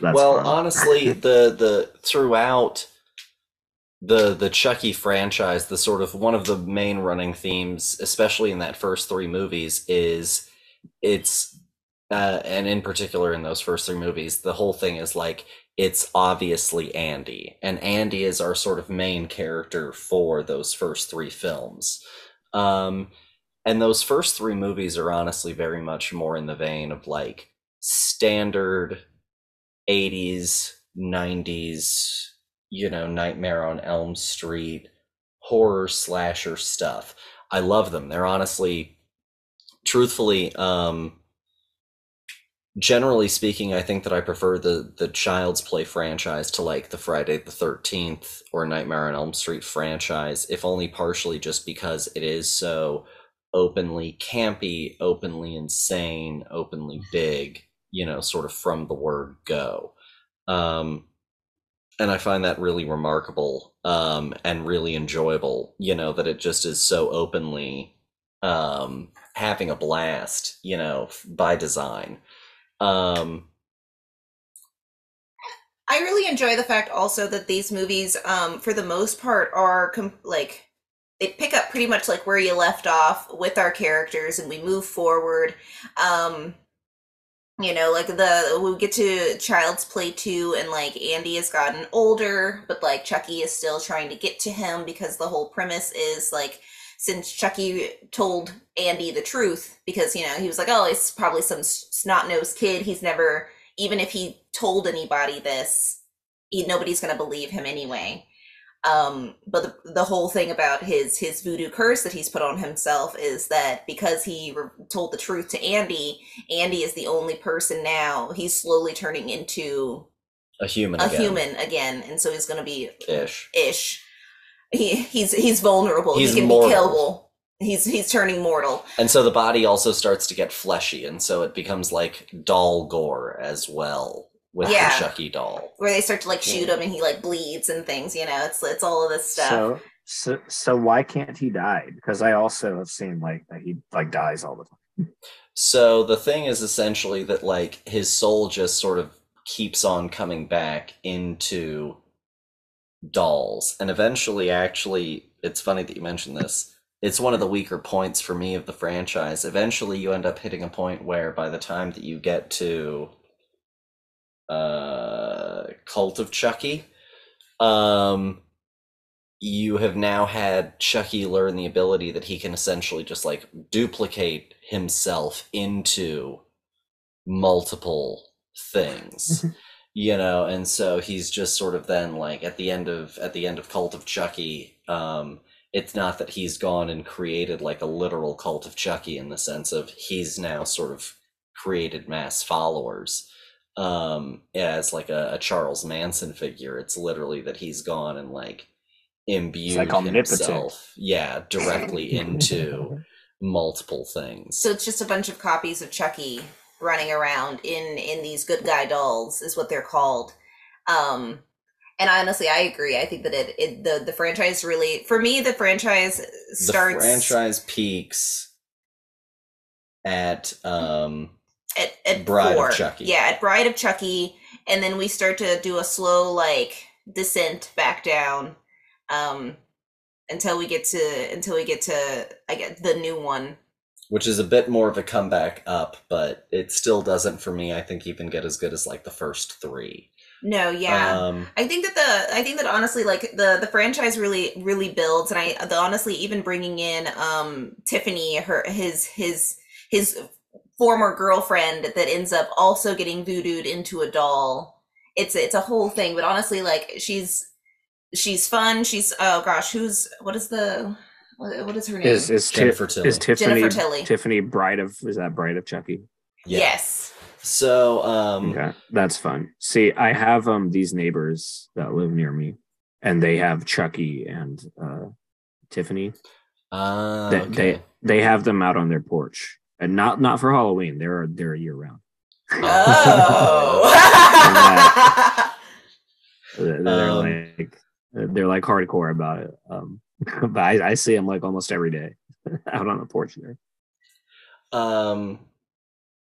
that's well, fun. honestly, the the throughout the the Chucky franchise, the sort of one of the main running themes, especially in that first three movies, is it's uh and in particular in those first three movies, the whole thing is like, it's obviously Andy, and Andy is our sort of main character for those first three films, um and those first three movies are honestly very much more in the vein of like standard eighties nineties, you know, Nightmare on Elm Street horror slasher stuff. I love them. They're honestly, truthfully, um, generally speaking, I think that I prefer the the Child's Play franchise to like the Friday the thirteenth or Nightmare on Elm Street franchise, if only partially just because it is so openly campy, openly insane, openly big, you know, sort of from the word go. Um, And I find that really remarkable, um, and really enjoyable, you know, that it just is so openly um, having a blast, you know, by design. Um, I really enjoy the fact also that these movies, um, for the most part, are com- like... they pick up pretty much like where you left off with our characters, and we move forward. Um, You know, like the we get to Child's Play two, and like Andy has gotten older, but like Chucky is still trying to get to him, because the whole premise is like, since Chucky told Andy the truth, because, you know, he was like, oh, it's probably some snot-nosed kid. He's never, even if he told anybody this, he, nobody's going to believe him anyway. Um, but the, the whole thing about his his voodoo curse that he's put on himself is that because he re- told the truth to Andy, Andy is the only person now. He's slowly turning into a human, a again. human again, and so he's going to be ish. Ish. He he's he's vulnerable. He's, he's going to be killable. He's he's turning mortal, and so the body also starts to get fleshy, and so it becomes like doll gore as well. With yeah. the Chucky doll, where they start to like shoot yeah. him, and he like bleeds and things. You know, it's it's all of this stuff. So, so, so why can't he die? Because I also have seen like that he like dies all the time. So the thing is essentially that like his soul just sort of keeps on coming back into dolls, and eventually, actually, it's funny that you mentioned this. It's one of the weaker points for me of the franchise. Eventually, you end up hitting a point where by the time that you get to Uh, Cult of Chucky, um, you have now had Chucky learn the ability that he can essentially just like duplicate himself into multiple things, you know, and so he's just sort of then like at the end of at the end of Cult of Chucky, um, it's not that he's gone and created like a literal Cult of Chucky in the sense of he's now sort of created mass followers. Um, as like a, a Charles Manson figure, it's literally that he's gone and like imbued like himself, yeah, directly into multiple things. So it's just a bunch of copies of Chucky running around in in these good guy dolls, is what they're called. Um, and honestly, I agree. I think that it, it the the franchise really, for me, the franchise starts the franchise peaks at um. At, at Bride four. of Chucky. Yeah, at Bride of Chucky, and then we start to do a slow like descent back down, um, until we get to until we get to I guess the new one, which is a bit more of a comeback up, but it still doesn't for me. I think even get as good as like the first three. No, yeah, um, I think that the I think that honestly, like the the franchise really really builds, and I the, honestly even bringing in um Tiffany, her his his his. former girlfriend that ends up also getting voodooed into a doll. It's it's a whole thing, but honestly, like she's she's fun. She's oh gosh, who's what is the what is her name? Is, is Jennifer Tilly? Is Tiffany Jennifer Tilly. Tiffany Bride of is that Bride of Chucky? Yeah. Yes. So um okay. That's fun. See, I have um these neighbors that live near me, and they have Chucky and uh Tiffany. Uh they, okay. they they have them out on their porch. And not not for Halloween. They're they're year round. Oh. They're, they're um, like they're like hardcore about it. Um but I, I see them like almost every day out on the porch there. Um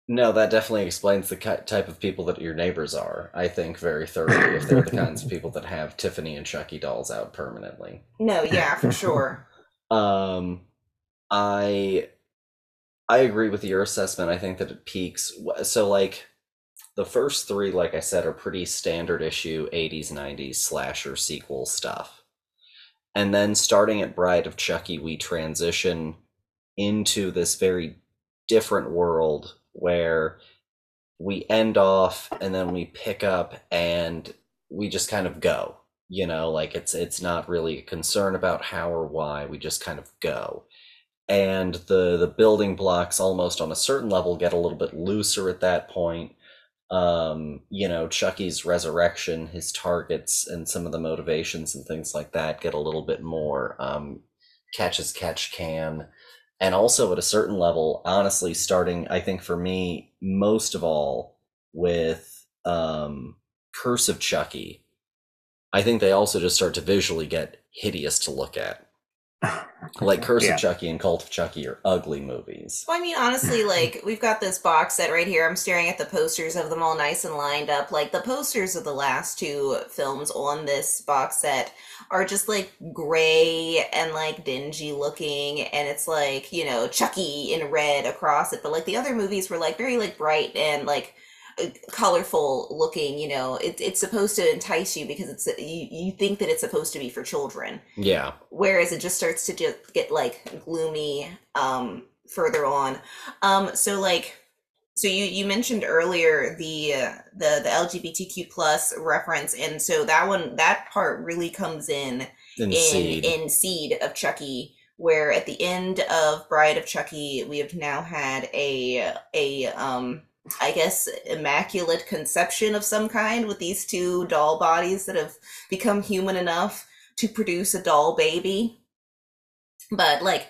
No, that definitely explains the type of people that your neighbors are, I think, very thoroughly, if they're the kinds of people that have Tiffany and Chucky dolls out permanently. No, yeah, for sure. um, I I agree with your assessment. I think that it peaks. So, like, the first three, like I said, are pretty standard issue eighties, nineties slasher sequel stuff. And then starting at Bride of Chucky, we transition into this very different world where we end off and then we pick up and we just kind of go, you know, like it's it's not really a concern about how or why, we just kind of go. And the the building blocks almost on a certain level get a little bit looser at that point. Um, you know, Chucky's resurrection, his targets and some of the motivations and things like that get a little bit more um, catch as catch can. And also at a certain level, honestly, starting, I think for me, most of all with um, Curse of Chucky, I think they also just start to visually get hideous to look at. Like Curse yeah. of Chucky and Cult of Chucky are ugly movies. Well, I mean, honestly, like we've got this box set right here. I'm staring at the posters of them all nice and lined up. Like the posters of the last two films on this box set are just like gray and like dingy looking, and it's like, you know, Chucky in red across it, but like the other movies were like very like bright and like colorful looking, you know. It, it's supposed to entice you because it's you, you think that it's supposed to be for children, yeah, whereas it just starts to just get like gloomy um further on. Um so like So you, you mentioned earlier the, uh, the the L G B T Q plus reference, and so that one that part really comes in in, in, Seed. in Seed of Chucky, where at the end of Bride of Chucky, we have now had a a um I guess immaculate conception of some kind with these two doll bodies that have become human enough to produce a doll baby, but like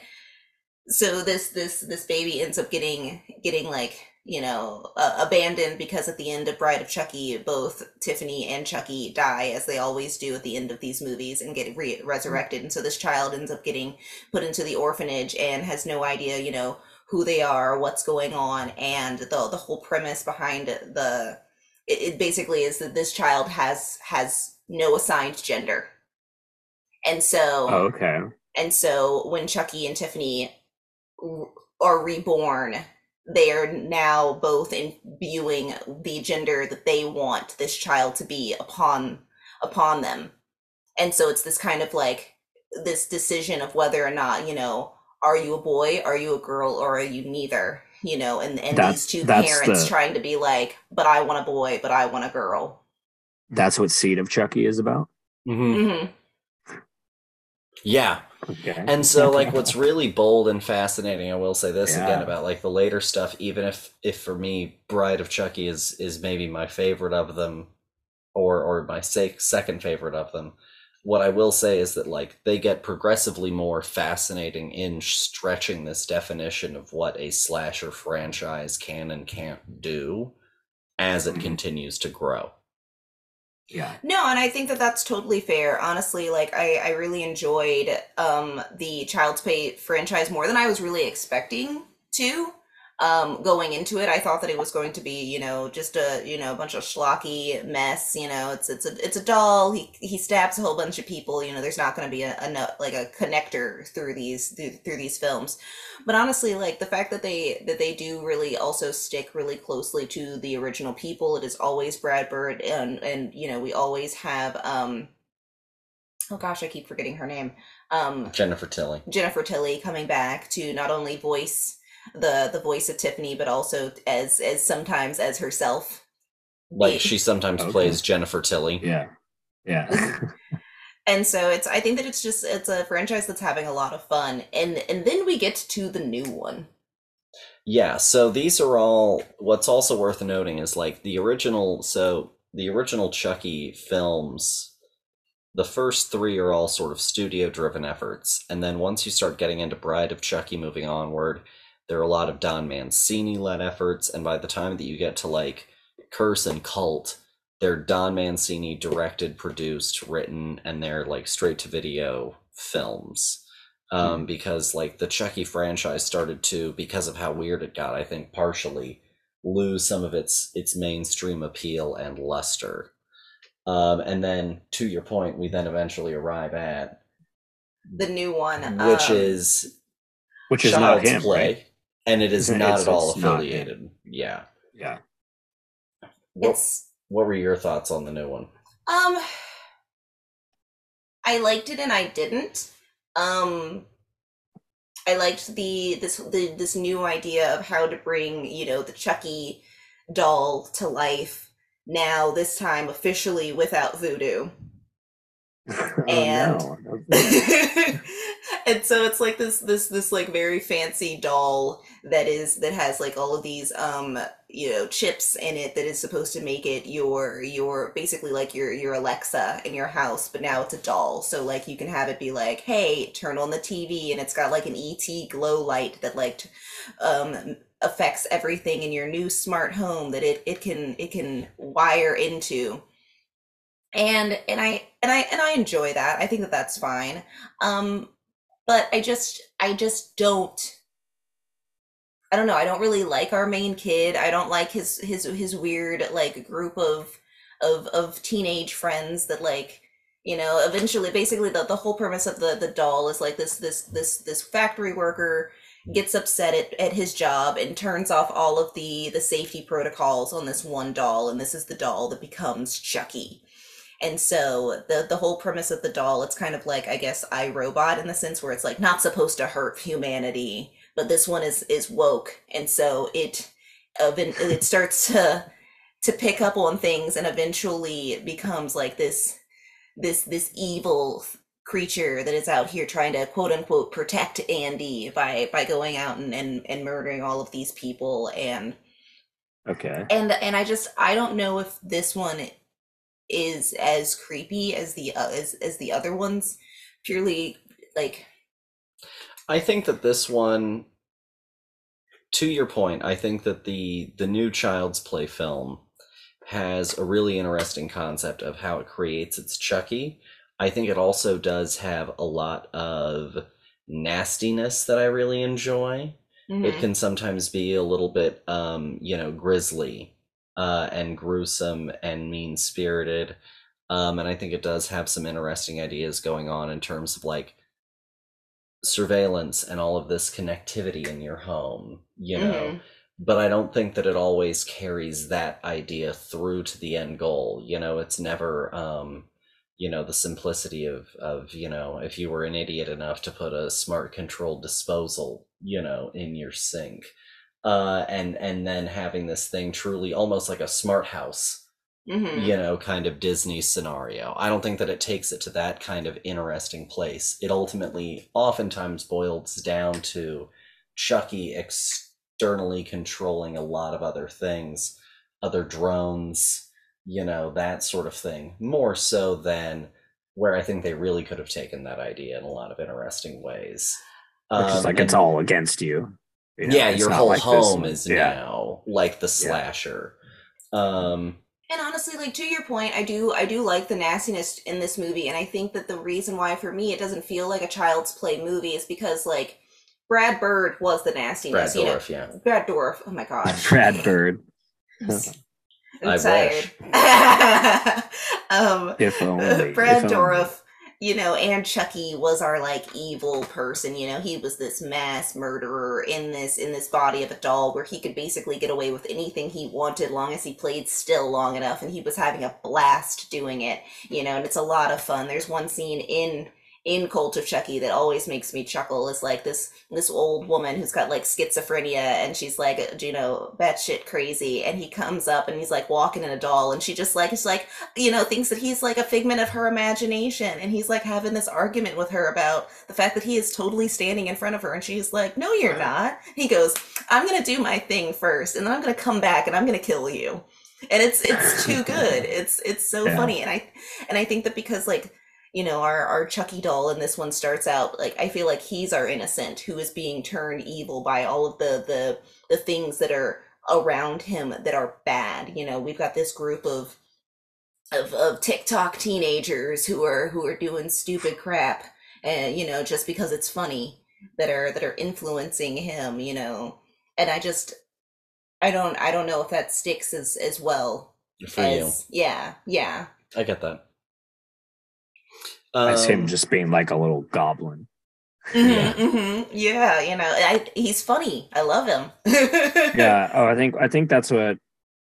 so this this this baby ends up getting getting like. you know, uh, abandoned, because at the end of Bride of Chucky, both Tiffany and Chucky die, as they always do at the end of these movies, and get re- resurrected. And so this child ends up getting put into the orphanage and has no idea, you know, who they are, what's going on. And the the whole premise behind the, it, it basically is that this child has, has no assigned gender. And so, oh, okay. And so when Chucky and Tiffany are reborn, they are now both imbuing the gender that they want this child to be upon upon them. And so it's this kind of like this decision of whether or not, you know, are you a boy, are you a girl, or are you neither, you know, and, and that's, these two parents the, trying to be like, but I want a boy, but I want a girl. That's what Seed of Chucky is about. Mm-hmm. Mm-hmm. Yeah. Okay. And so like what's really bold and fascinating, I will say this yeah. again about like the later stuff, even if if for me Bride of Chucky is is maybe my favorite of them, or or my sake, second favorite of them, what I will say is that like they get progressively more fascinating in stretching this definition of what a slasher franchise can and can't do as it mm-hmm. continues to grow. Yeah. No, and I think that that's totally fair. Honestly, like I, I really enjoyed um, the Child's Play franchise more than I was really expecting to um, going into it. I thought that it was going to be, you know, just a, you know, a bunch of schlocky mess. You know, it's it's a it's a doll. He he stabs a whole bunch of people. You know, there's not going to be a, a like a connector through these through, through these films. But honestly, like the fact that they that they do really also stick really closely to the original people. It is always Brad Bird, and and you know we always have um oh gosh I keep forgetting her name um Jennifer Tilly Jennifer Tilly coming back to not only voice the the voice of Tiffany, but also as as sometimes as herself, like she sometimes okay. plays Jennifer Tilly. Yeah, yeah. And so it's I think that it's just it's a franchise that's having a lot of fun, and and then we get to the new one. Yeah, so these are all, what's also worth noting is like the original, so the original Chucky films, the first three are all sort of studio driven efforts. And then once you start getting into Bride of Chucky moving onward, there are a lot of Don Mancini led efforts. And by the time that you get to like Curse and Cult, they're Don Mancini directed, produced, written, and they're like straight to video films. Um, because like the Chucky franchise started to, because of how weird it got, I think partially lose some of its its mainstream appeal and luster. Um, and then to your point, we then eventually arrive at the new one, which um, is which is Child's not him, Play, right? And it is not it's, at all affiliated. Yeah, yeah. What, it's, what were your thoughts on the new one? Um, I liked it and I didn't. Um, I liked the this the, this new idea of how to bring, you know, the Chucky doll to life now, this time officially without voodoo. Oh, and no. And so it's like this this this like very fancy doll that is that has like all of these um you know chips in it that is supposed to make it your your basically like your your Alexa in your house, but now it's a doll, so like you can have it be like, hey, turn on the T V, and it's got like an E T glow light that like um affects everything in your new smart home that it it can it can wire into. And and I and I and I enjoy that. I think that that's fine. Um, but I just I just don't. I don't know. I don't really like our main kid. I don't like his his his weird like group of of of teenage friends that like, you know, eventually basically the, the whole premise of the, the doll is like this this this this factory worker gets upset at, at his job and turns off all of the the safety protocols on this one doll, and this is the doll that becomes Chucky. And so the the whole premise of the doll, it's kind of like, I guess, I, Robot, in the sense where it's like not supposed to hurt humanity, but this one is is woke, and so it it starts to to pick up on things, and eventually it becomes like this this this evil creature that is out here trying to quote unquote protect Andy by by going out and and, and murdering all of these people. And okay, and and I just I don't know if this one is as creepy as the uh, as, as the other ones, purely like I think that this one, to your point, I think that the the new Child's Play film has a really interesting concept of how it creates its Chucky. I think it also does have a lot of nastiness that I really enjoy. Mm-hmm. It can sometimes be a little bit um you know grisly Uh, and gruesome and mean-spirited, um, and I think it does have some interesting ideas going on in terms of like surveillance and all of this connectivity in your home, you know. Mm-hmm. But I don't think that it always carries that idea through to the end goal. You know, it's never, um, you know, the simplicity of of you know, if you were an idiot enough to put a smart control disposal, you know, in your sink. Uh, and and then having this thing truly almost like a smart house, mm-hmm. you know, kind of Disney scenario. I don't think that it takes it to that kind of interesting place. It ultimately oftentimes boils down to Chucky externally controlling a lot of other things, other drones, you know, that sort of thing, more so than where I think they really could have taken that idea in a lot of interesting ways. Which um, is like, it's and, all against you. You know, yeah, your whole like home is yeah. now like the slasher. Yeah. Um, and honestly, like to your point, I do I do like the nastiness in this movie, and I think that the reason why for me it doesn't feel like a Child's Play movie is because like Brad Bird was the nastiness. Brad Dourif, you know? yeah. Brad Dourif. Oh my god. Brad Bird. I'm tired. um, if only. Brad if Dourif. Only. You know, and Chucky was our like evil person, you know, he was this mass murderer in this in this body of a doll where he could basically get away with anything he wanted long as he played still long enough, and he was having a blast doing it, you know, and it's a lot of fun. There's one scene in in Cult of Chucky that always makes me chuckle is like this this old woman who's got like schizophrenia and she's like, you know, batshit crazy, and he comes up and he's like walking in a doll, and she just like is like, you know, thinks that he's like a figment of her imagination, and he's like having this argument with her about the fact that he is totally standing in front of her, and she's like, no you're not. He goes, I'm gonna do my thing first and then I'm gonna come back and I'm gonna kill you. And it's it's too good. It's it's so yeah. funny. And I and I think that because like, you know, our, our Chucky doll in this one starts out, like, I feel like he's our innocent who is being turned evil by all of the, the, the things that are around him that are bad. You know, we've got this group of, of, of TikTok teenagers who are, who are doing stupid crap and, you know, just because it's funny that are, that are influencing him, you know, and I just, I don't, I don't know if that sticks as, as well. For as, you. Yeah. Yeah. I get that. That's um, him just being like a little goblin. Mm-hmm, yeah. Mm-hmm. Yeah, you know, I, he's funny. I love him. Yeah. Oh, I think I think that's what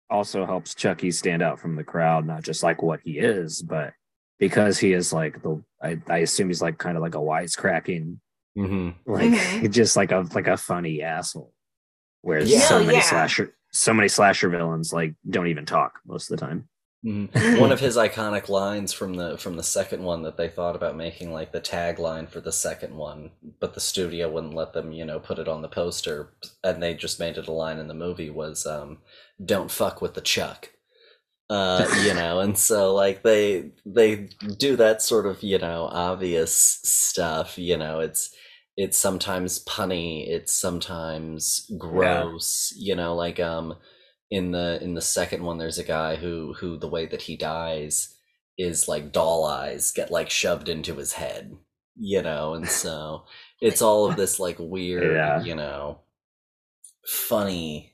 also helps Chucky stand out from the crowd, not just like what he is, but because he is like the I, I assume he's like kind of like a wisecracking, mm-hmm. like mm-hmm. just like a like a funny asshole. Whereas yeah. so many yeah. slasher so many slasher villains like don't even talk most of the time. One of his iconic lines from the from the second one that they thought about making like the tagline for the second one, but the studio wouldn't let them, you know, put it on the poster, and they just made it a line in the movie was um, "Don't fuck with the Chuck," uh, you know, and so like they they do that sort of, you know, obvious stuff, you know, it's it's sometimes punny, it's sometimes gross, yeah. you know, like um. In the in the second one, there's a guy who who the way that he dies is like doll eyes get like shoved into his head, you know, and so it's all of this like weird, yeah. you know, funny,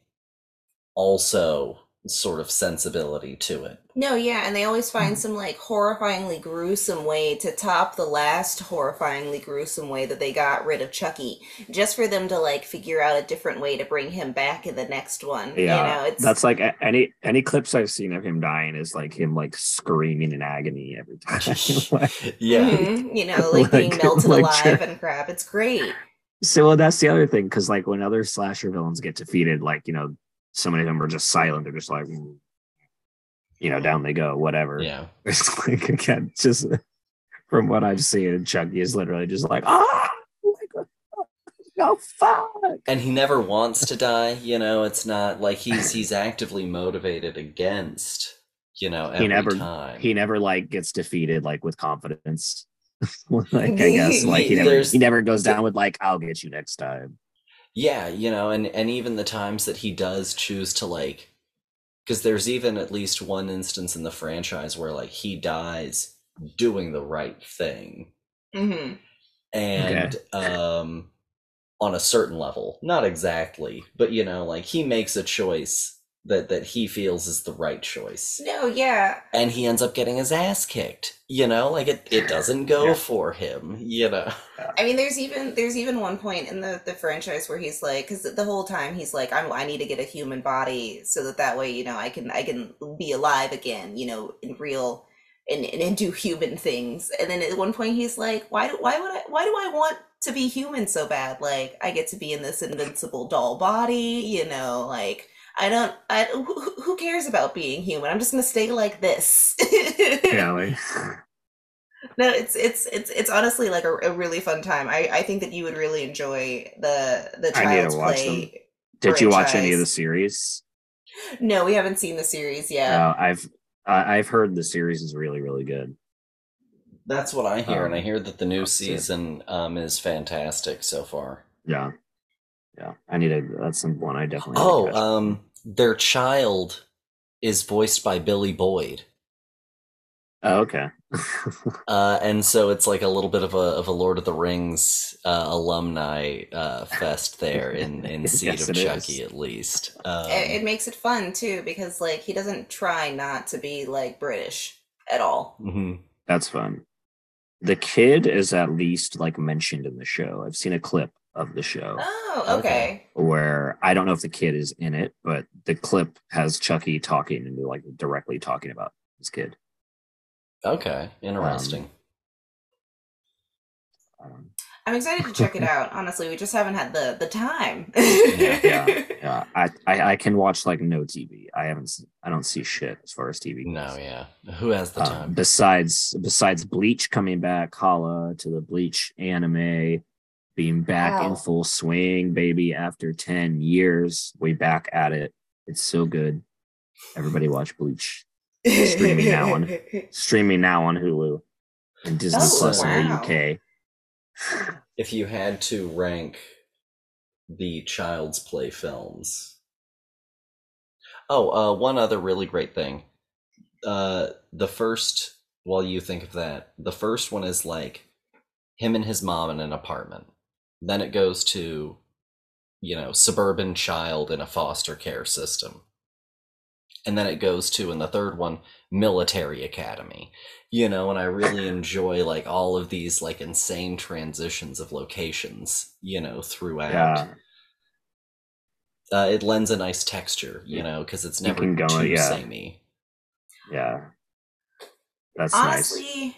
also sort of sensibility to it. No, yeah, and they always find some like horrifyingly gruesome way to top the last horrifyingly gruesome way that they got rid of Chucky, just for them to like figure out a different way to bring him back in the next one. Yeah, you know, it's that's like any any clips I've seen of him dying is like him like screaming in agony every time. Like, yeah, mm-hmm. you know, like, like being melted like, alive and crap. It's great. So well, that's the other thing, because like when other slasher villains get defeated, like, you know, so many of them are just silent. They're just like, you know, down they go, whatever. Yeah. It's like, again, just from what I've seen, Chucky is literally just like, ah, no, fuck. And he never wants to die. You know, it's not like he's he's actively motivated against, you know, every he never, time. He never like gets defeated like with confidence. Like, I guess like he never, he never goes down with like, I'll get you next time. Yeah, you know, and, and even the times that he does choose to, like, because there's even at least one instance in the franchise where, like, he dies doing the right thing. Mm-hmm. And okay. um, on a certain level, not exactly, but, you know, like, he makes a choice that, that he feels is the right choice. No, yeah. And he ends up getting his ass kicked. You know, like it, it doesn't go yeah. for him, you know. I mean, there's even there's even one point in the, the franchise where he's like, because the whole time he's like, I'm, I need to get a human body so that that way, you know, I can I can be alive again, you know, in real and, and, and do human things. And then at one point he's like, why do why would I why do I want to be human so bad? Like, I get to be in this invincible doll body, you know, like. I don't, I, who, who cares about being human? I'm just going to stay like this. Yeah, like... No, it's, it's, it's, it's honestly like a, a really fun time. I, I think that you would really enjoy the, the Child's Play. Did you watch any of the series? No, we haven't seen the series yet. No, I've, I've heard the series is really, really good. That's what I hear. Um, and I hear that the new season um, is fantastic so far. Yeah. Yeah. I need to, that's one I definitely. Oh, need to catch. um, Their child is voiced by Billy Boyd. Oh, okay. uh, and so it's like a little bit of a of a Lord of the Rings uh, alumni uh, fest there in, in Seed yes, of Chucky, is. At least. Um, it, it makes it fun, too, because, like, he doesn't try not to be, like, British at all. Mm-hmm. That's fun. The kid is at least, like, mentioned in the show. I've seen a clip of the show. Oh, okay. Where I don't know if the kid is in it, but the clip has Chucky talking and like directly talking about his kid. Okay, interesting. Um, Um, I'm excited to check it out. Honestly, we just haven't had the the time. yeah, yeah, yeah. I, I I can watch like no T V. I haven't. I don't see shit as far as T V goes. No, yeah. Who has the time? Um, besides besides Bleach coming back, holla to the Bleach anime being back wow. in full swing, baby. After ten years, way back at it. It's so good. Everybody watch Bleach. Streaming now on streaming now on Hulu and Disney oh, Plus wow. in the U K. If you had to rank the Child's Play films. Oh, uh, one other really great thing. Uh, the first, while you think of that, the first one is like him and his mom in an apartment. Then it goes to, you know, suburban child in a foster care system. And then it goes to, in the third one, military academy, you know, and I really enjoy like all of these like insane transitions of locations, you know, throughout. Yeah. Uh, it lends a nice texture, you yeah. know, because it's never too on, yeah. samey. Yeah. That's honestly, nice.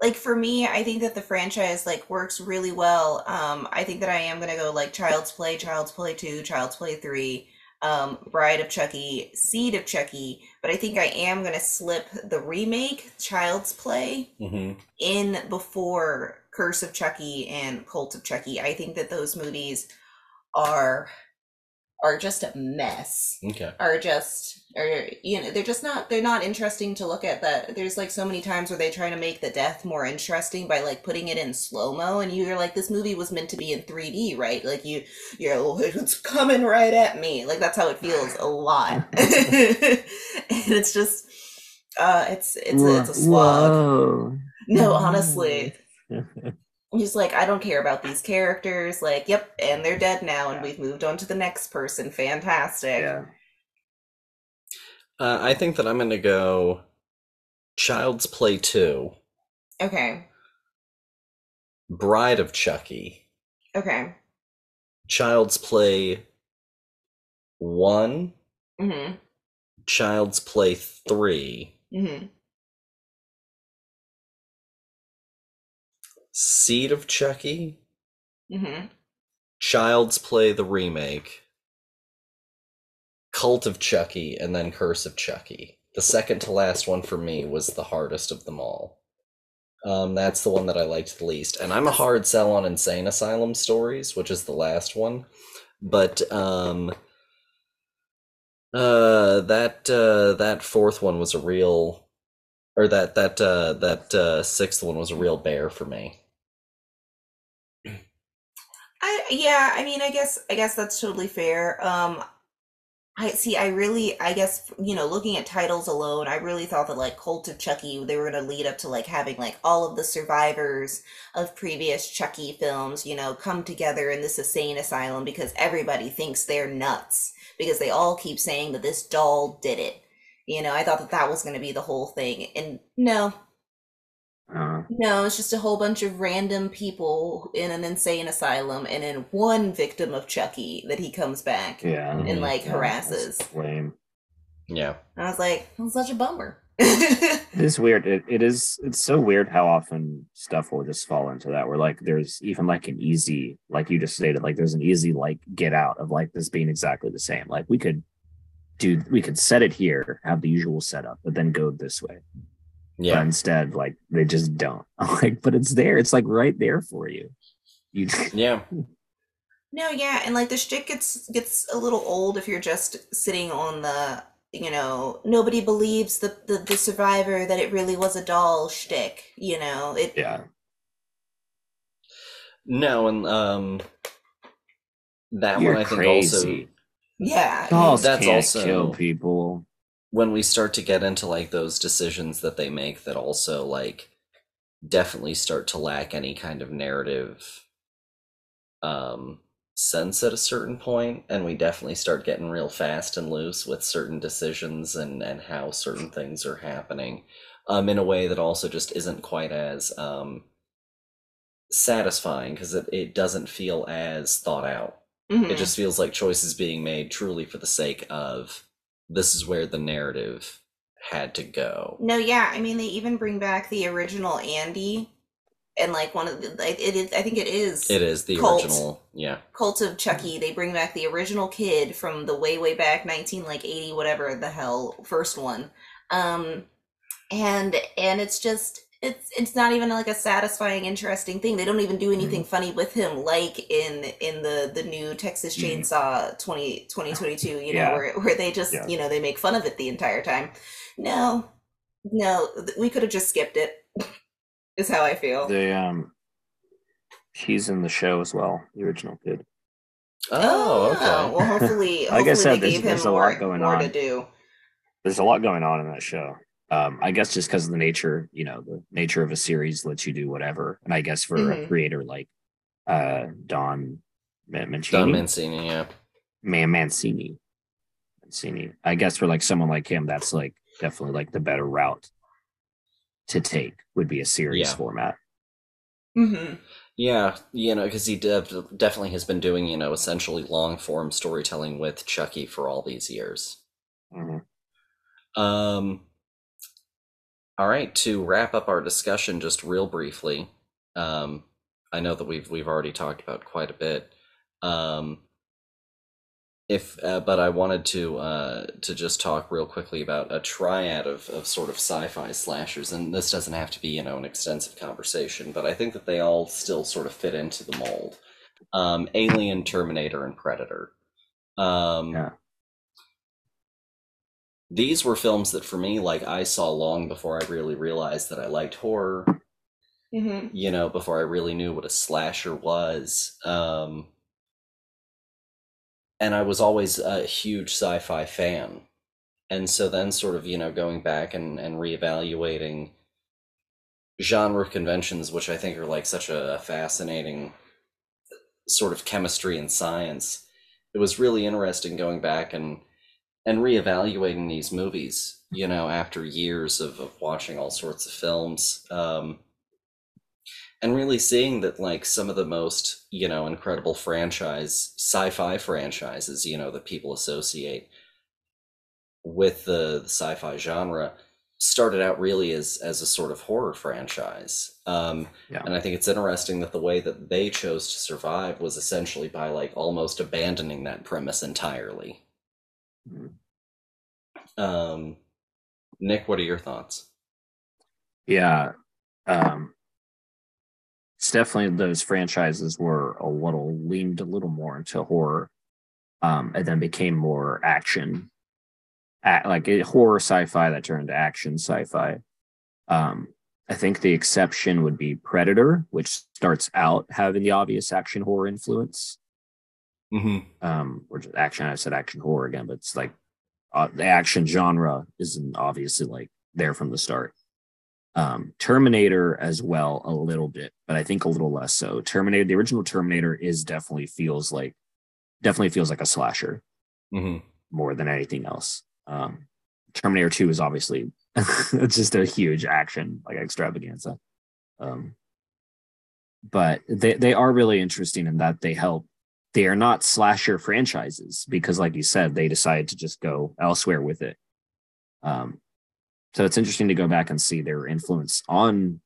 Like for me, I think that the franchise like works really well. Um, I think that I am going to go like Child's Play, Child's Play two, Child's Play three. Um, Bride of Chucky, Seed of Chucky, but I think I am going to slip the remake, Child's Play, mm-hmm. in before Curse of Chucky and Cult of Chucky. I think that those movies are are just a mess. Okay. Are just, are, you know, they're just not, they're not interesting to look at. That there's like so many times where they try to make the death more interesting by like putting it in slow-mo, and you're like, this movie was meant to be in three D, right? Like you, you're, oh, it's coming right at me. Like that's how it feels a lot. And it's just, uh, it's, it's, a, it's a slog. Whoa. No, honestly. He's like, I don't care about these characters. Like, yep, and they're dead now, and we've moved on to the next person. Fantastic. Yeah. Uh, I think that I'm going to go Child's Play two. Okay. Bride of Chucky. Okay. Child's Play one. Mm-hmm. Child's Play three. Mm-hmm. Seed of Chucky, mm-hmm. Child's Play the remake, Cult of Chucky, and then Curse of Chucky. The second to last one for me was the hardest of them all. Um, that's the one that I liked the least. And I'm a hard sell on Insane Asylum Stories, which is the last one. But um, uh, that uh, that fourth one was a real, or that that uh, that uh, sixth one was a real bear for me. I, yeah, I mean, I guess, I guess that's totally fair. Um, I see. I really, I guess, you know, looking at titles alone, I really thought that like Cult of Chucky, they were going to lead up to like having like all of the survivors of previous Chucky films, you know, come together in this insane asylum because everybody thinks they're nuts because they all keep saying that this doll did it. You know, I thought that that was going to be the whole thing, and no. Uh, no, it's just a whole bunch of random people in an insane asylum, and in one victim of Chucky that he comes back yeah, and like yeah, harasses. Lame. Yeah. And I was like, that's such a bummer. It is weird. It, it is. It's so weird how often stuff will just fall into that. Where like there's even like an easy, like you just stated, like there's an easy like get out of like this being exactly the same. Like we could do, we could set it here, have the usual setup, but then go this way. Yeah. But instead, like they just don't. I'm like, but it's there. It's like right there for you. You yeah. No, yeah, and like the shtick gets gets a little old if you're just sitting on the, you know, nobody believes the the, the survivor that it really was a doll shtick. You know it. Yeah. No, and um, that you're one I crazy. think also. Yeah, dolls that's can't also kill people. When we start to get into like those decisions that they make that also like definitely start to lack any kind of narrative um sense at a certain point, and we definitely start getting real fast and loose with certain decisions and and how certain things are happening um in a way that also just isn't quite as um satisfying because it, it doesn't feel as thought out. Mm-hmm. It just feels like choices being made truly for the sake of this is where the narrative had to go. No, yeah, I mean, they even bring back the original Andy And like one of the, like it is, I think it is. It is the cult, original, yeah. Cult of Chucky. They bring back the original kid from the way, way back, nineteen like eighty, whatever the hell, first one. Um, and and it's just it's it's not even like a satisfying, interesting thing. They don't even do anything mm-hmm. funny with him, like in in the the new Texas Chainsaw twenty twenty-two. You know, yeah. where where they just yeah. you know they make fun of it the entire time. No, no, we could have just skipped it. Is how I feel. They, um, he's in the show as well, the original kid. Oh, okay. Well, hopefully, hopefully like I said, they gave there's, him there's more, a lot going more on. To do. There's a lot going on in that show. Um, I guess just because of the nature, you know, the nature of a series lets you do whatever. And I guess for mm-hmm. a creator like uh, Don Mancini. Don Mancini, yeah. Man, Mancini. Mancini. I guess for like someone like him, that's like definitely like the better route to take would be a series yeah. format. Mm-hmm. Yeah, you know, because he de- definitely has been doing, you know, essentially long form storytelling with Chucky for all these years. Mm-hmm. Um. All right, to wrap up our discussion just real briefly, um, I know that we've we've already talked about quite a bit. Um, If, uh, but I wanted to uh, to just talk real quickly about a triad of, of sort of sci-fi slashers, and this doesn't have to be, you know, an extensive conversation, but I think that they all still sort of fit into the mold. Um, Alien, Terminator, and Predator. Um, yeah. These were films that for me, like, I saw long before I really realized that I liked horror, mm-hmm. you know, before I really knew what a slasher was. Um, And I was always a huge sci-fi fan. And so then sort of, you know, going back and, and reevaluating genre conventions, which I think are like such a, a fascinating sort of chemistry and science. It was really interesting going back and, and reevaluating these movies, you know, after years of, of watching all sorts of films. Um, And really seeing that, like, some of the most, you know, incredible franchise, sci-fi franchises, you know, that people associate with the, the sci-fi genre started out really as as a sort of horror franchise. Um, yeah. And I think it's interesting that the way that they chose to survive was essentially by, like, almost abandoning that premise entirely. Mm-hmm. Um, Nick, what are your thoughts? Yeah. Um... It's definitely those franchises were a little leaned a little more into horror, um, and then became more action, At, like it, horror sci-fi that turned to action sci-fi. Um, I think the exception would be Predator, which starts out having the obvious action horror influence, mm-hmm. um, or just action. I said action horror again, but it's like uh, the action genre isn't obviously like there from the start. Um, Terminator as well a little bit, but I think a little less so. Terminator, the original Terminator is definitely feels like definitely feels like a slasher mm-hmm. more than anything else. Um, Terminator two is obviously just a huge action like extravaganza, um, but they they are really interesting in that they help. They are not slasher franchises because, like you said, they decided to just go elsewhere with it. Um, So it's interesting to go back and see their influence on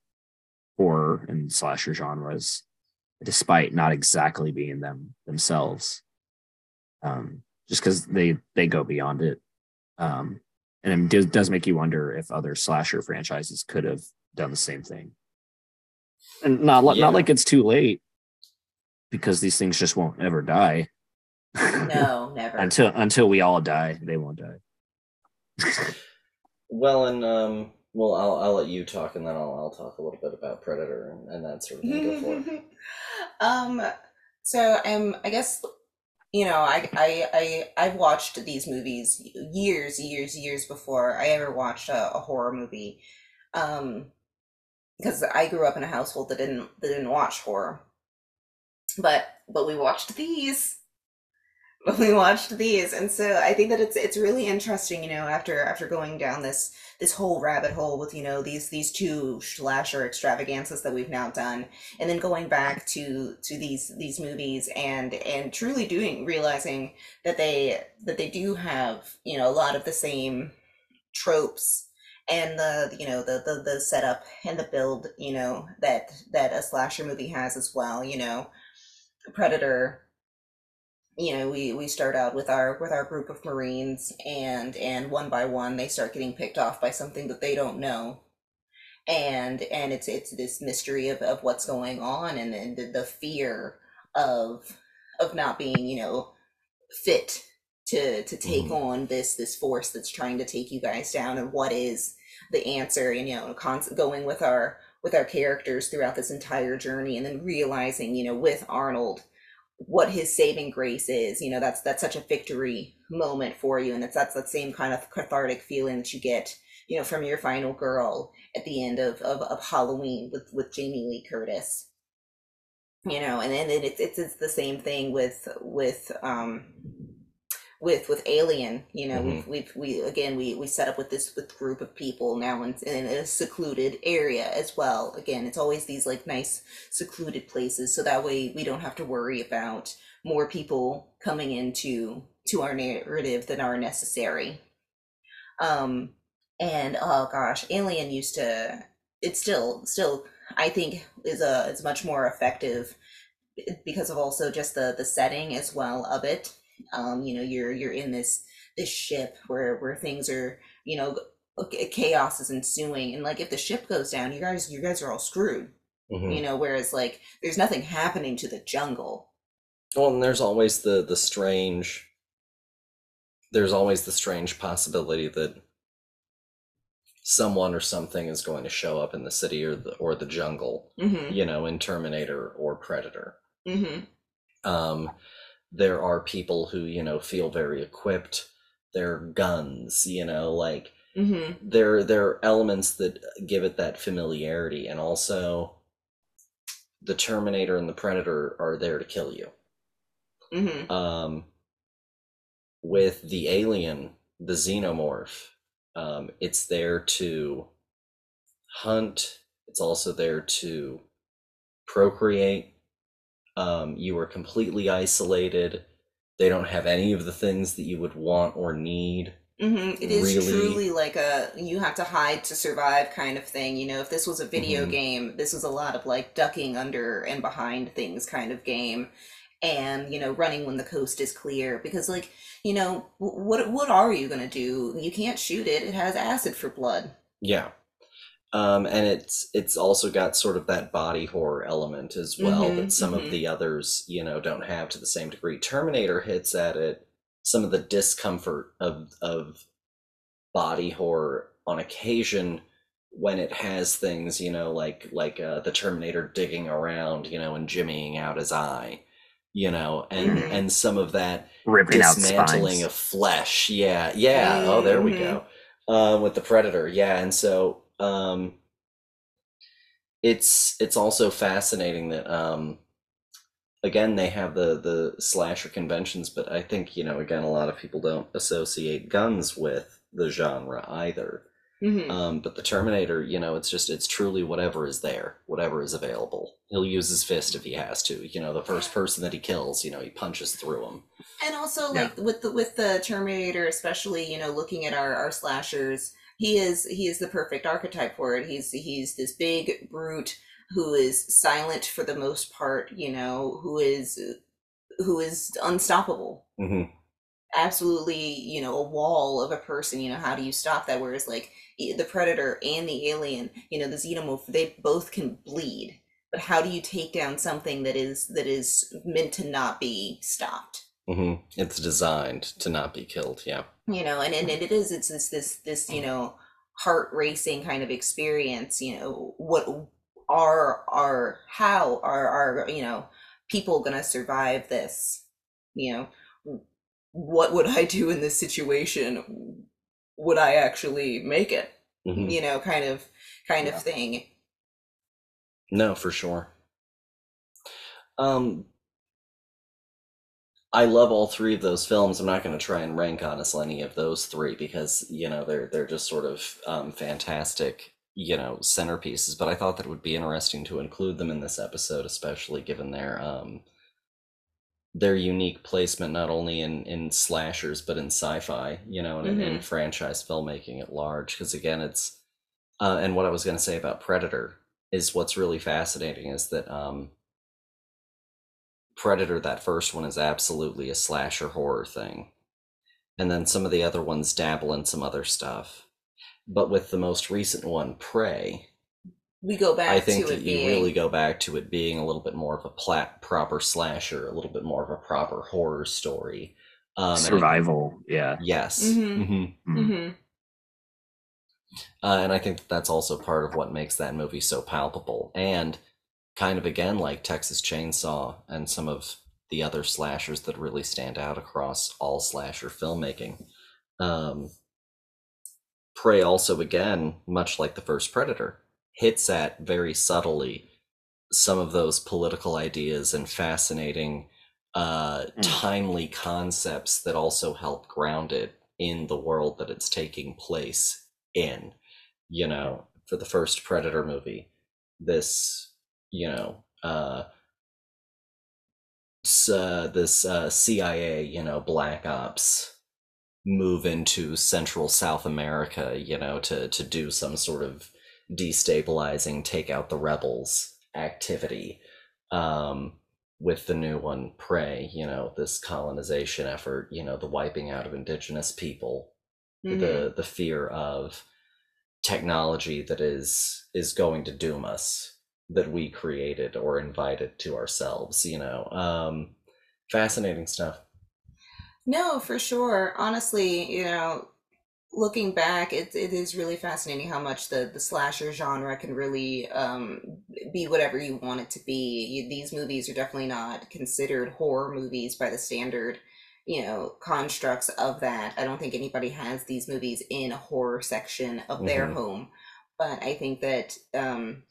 horror and slasher genres, despite not exactly being them themselves, um, just because they, they go beyond it. Um, and it does make you wonder if other slasher franchises could have done the same thing. And not, yeah. not like it's too late, because these things just won't ever die. No, never. until Until we all die, they won't die. Well, and um, well, I'll I'll let you talk, and then I'll I'll talk a little bit about Predator and, and that sort of thing. Go for it. Um, so um, I guess you know, I I I I've watched these movies years, years, years before I ever watched a, a horror movie, um, because I grew up in a household that didn't that didn't watch horror, but but we watched these. But we watched these, and so I think that it's it's really interesting, you know, after after going down this this whole rabbit hole with, you know, these these two slasher extravaganzas that we've now done, and then going back to to these these movies and and truly doing realizing that they that they do have, you know, a lot of the same tropes and the, you know, the, the, the setup and the build, you know, that, that a slasher movie has as well. You know, Predator, you know, we, we start out with our, with our group of Marines, and, and one by one, they start getting picked off by something that they don't know. And, and it's, it's this mystery of, of what's going on, and then the, the fear of, of not being, you know, fit to, to take mm-hmm. on this, this force that's trying to take you guys down, and what is the answer, and, you know, const- going with our, with our characters throughout this entire journey, and then realizing, you know, with Arnold, what his saving grace is. You know, that's, that's such a victory moment for you. And it's, that's that same kind of cathartic feeling that you get, you know, from your final girl at the end of, of, of Halloween with, with Jamie Lee Curtis, you know. And then it's, it's, it's the same thing with, with, um, with, with Alien, you know, mm-hmm. we've, we've, we, again, we, we set up with this, with group of people now in, in a secluded area as well. Again, it's always these like nice secluded places. So that way we don't have to worry about more people coming into, to our narrative than are necessary. Um, And oh gosh, Alien used to, it's still, still, I think is a, it's much more effective because of also just the, the setting as well of it. Um, you know, you're, you're in this, this ship where, where things are, you know, chaos is ensuing. And like, if the ship goes down, you guys, you guys are all screwed, mm-hmm. you know, whereas like, there's nothing happening to the jungle. Well, and there's always the, the strange, there's always the strange possibility that someone or something is going to show up in the city or the, or the jungle, mm-hmm. you know, in Terminator or Predator. Mm-hmm. Um, there are people who, you know, feel very equipped. Their guns, you know, like mm-hmm. there, there are elements that give it that familiarity. And also the Terminator and the Predator are there to kill you. Mm-hmm. Um, with the Alien, the Xenomorph, Um, it's there to hunt. It's also there to procreate. Um, you are completely isolated. They don't have any of the things that you would want or need. Mm-hmm. It is really truly like a you have to hide to survive kind of thing. You know, if this was a video mm-hmm. game, this was a lot of like ducking under and behind things kind of game. And, you know, running when the coast is clear, because like, you know, what what are you going to do? You can't shoot it. It has acid for blood. Yeah. Um, and it's it's also got sort of that body horror element as well mm-hmm, that some mm-hmm. of the others, you know, don't have to the same degree. Terminator hits at it, some of the discomfort of of body horror on occasion when it has things, you know, like like uh, the Terminator digging around, you know, and jimmying out his eye. You know, and mm-hmm. and some of that ripping dismantling out of flesh, yeah, yeah. Mm-hmm. Oh, there we go. Um, with the Predator, yeah, and so um, it's it's also fascinating that um, again they have the the slasher conventions, but I think you know again a lot of people don't associate guns with the genre either. Mm-hmm. Um, but the Terminator, you know, it's just, it's truly whatever is there, whatever is available. He'll use his fist if he has to, you know, the first person that he kills, you know, he punches through him. And also yeah. like with the, with the Terminator, especially, you know, looking at our, our slashers, he is, he is the perfect archetype for it. He's, he's this big brute who is silent for the most part, you know, who is, who is unstoppable. Mm-hmm. Absolutely, you know, a wall of a person, you know, how do you stop that? Whereas like the Predator and the Alien, you know, the Xenomorph, they both can bleed, but how do you take down something that is that is meant to not be stopped? Mm-hmm. It's designed to not be killed. Yeah, you know, and, and it is it's this this this you know heart racing kind of experience. You know, what are are how are are you know people gonna survive this? You know, what would I do in this situation? Would I actually make it? Mm-hmm. You know, kind of, kind yeah. of thing. No, for sure. Um, I love all three of those films. I'm not going to try and rank honestly any of those three because you know they're they're just sort of um, fantastic, you know, centerpieces. But I thought that it would be interesting to include them in this episode, especially given their um. their unique placement not only in in slashers but in sci-fi, you know, and mm-hmm. in franchise filmmaking at large, because again it's Uh, and what I was going to say about Predator is what's really fascinating is that um, Predator, that first one, is absolutely a slasher horror thing. And then some of the other ones dabble in some other stuff. But with the most recent one, Prey, we go back I think to that it you being... really go back to it being a little bit more of a plat- proper slasher, a little bit more of a proper horror story. Um, Survival, and it, yeah. Yes. Mm-hmm. Mm-hmm. Mm-hmm. Uh, and I think that's also part of what makes that movie so palpable. And kind of, again, like Texas Chainsaw and some of the other slashers that really stand out across all slasher filmmaking. Um, Prey also, again, much like the first Predator, hits at very subtly some of those political ideas and fascinating, uh, mm. timely concepts that also help ground it in the world that it's taking place in. You know, for the first Predator movie, this, you know, uh, uh this uh C I A, you know, black ops move into Central South America, you know, to to do some sort of destabilizing, take out the rebels activity. Um, with the new one, Prey, you know, this colonization effort, you know, the wiping out of indigenous people, mm-hmm. the the fear of technology that is is going to doom us, that we created or invited to ourselves, you know. Um, fascinating stuff. No, for sure. Honestly, you know, looking back, it it is really fascinating how much the, the slasher genre can really um, be whatever you want it to be. You, these movies are definitely not considered horror movies by the standard, you know, constructs of that. I don't think anybody has these movies in a horror section of mm-hmm. their home. But I think that... Um,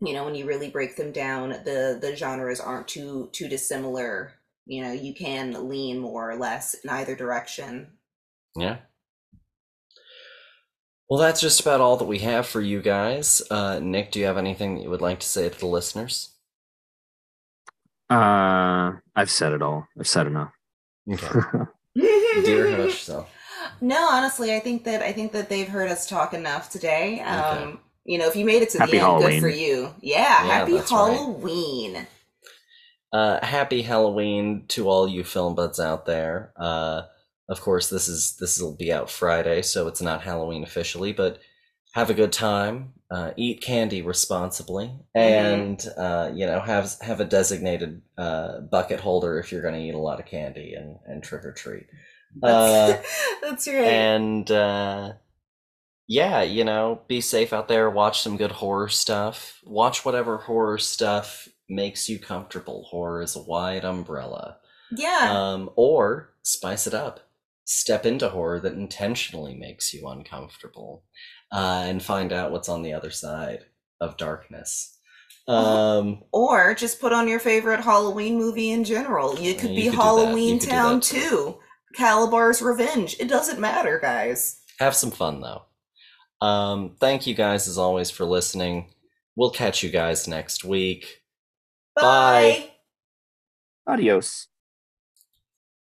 you know, when you really break them down, the the genres aren't too too dissimilar. You know, you can lean more or less in either direction. Yeah. Well, that's just about all that we have for you guys. Uh, Nick, do you have anything that you would like to say to the listeners? Uh, I've said it all. I've said enough. Okay. Dear, how about yourself? No, honestly, I think that I think that they've heard us talk enough today. Um, okay. You know, if you made it to happy the Halloween. End, good for you. Yeah, yeah happy Halloween. Right. Uh, happy Halloween to all you film buds out there. Uh, of course, this is this will be out Friday, so it's not Halloween officially, but have a good time. Uh, eat candy responsibly, and mm-hmm. uh, you know, have have a designated uh, bucket holder if you're going to eat a lot of candy and, and trick or treat. Uh, That's right. And. Uh, Yeah, you know, be safe out there, watch some good horror stuff. Watch whatever horror stuff makes you comfortable. Horror is a wide umbrella. Yeah. Um, or spice it up. Step into horror that intentionally makes you uncomfortable. Uh, and find out what's on the other side of darkness. Um, or just put on your favorite Halloween movie in general. You could you be could Halloween Town too. too. Calabar's Revenge. It doesn't matter, guys. Have some fun, though. Um, thank you guys as always for listening. We'll catch you guys next week. Bye. Bye. Adios.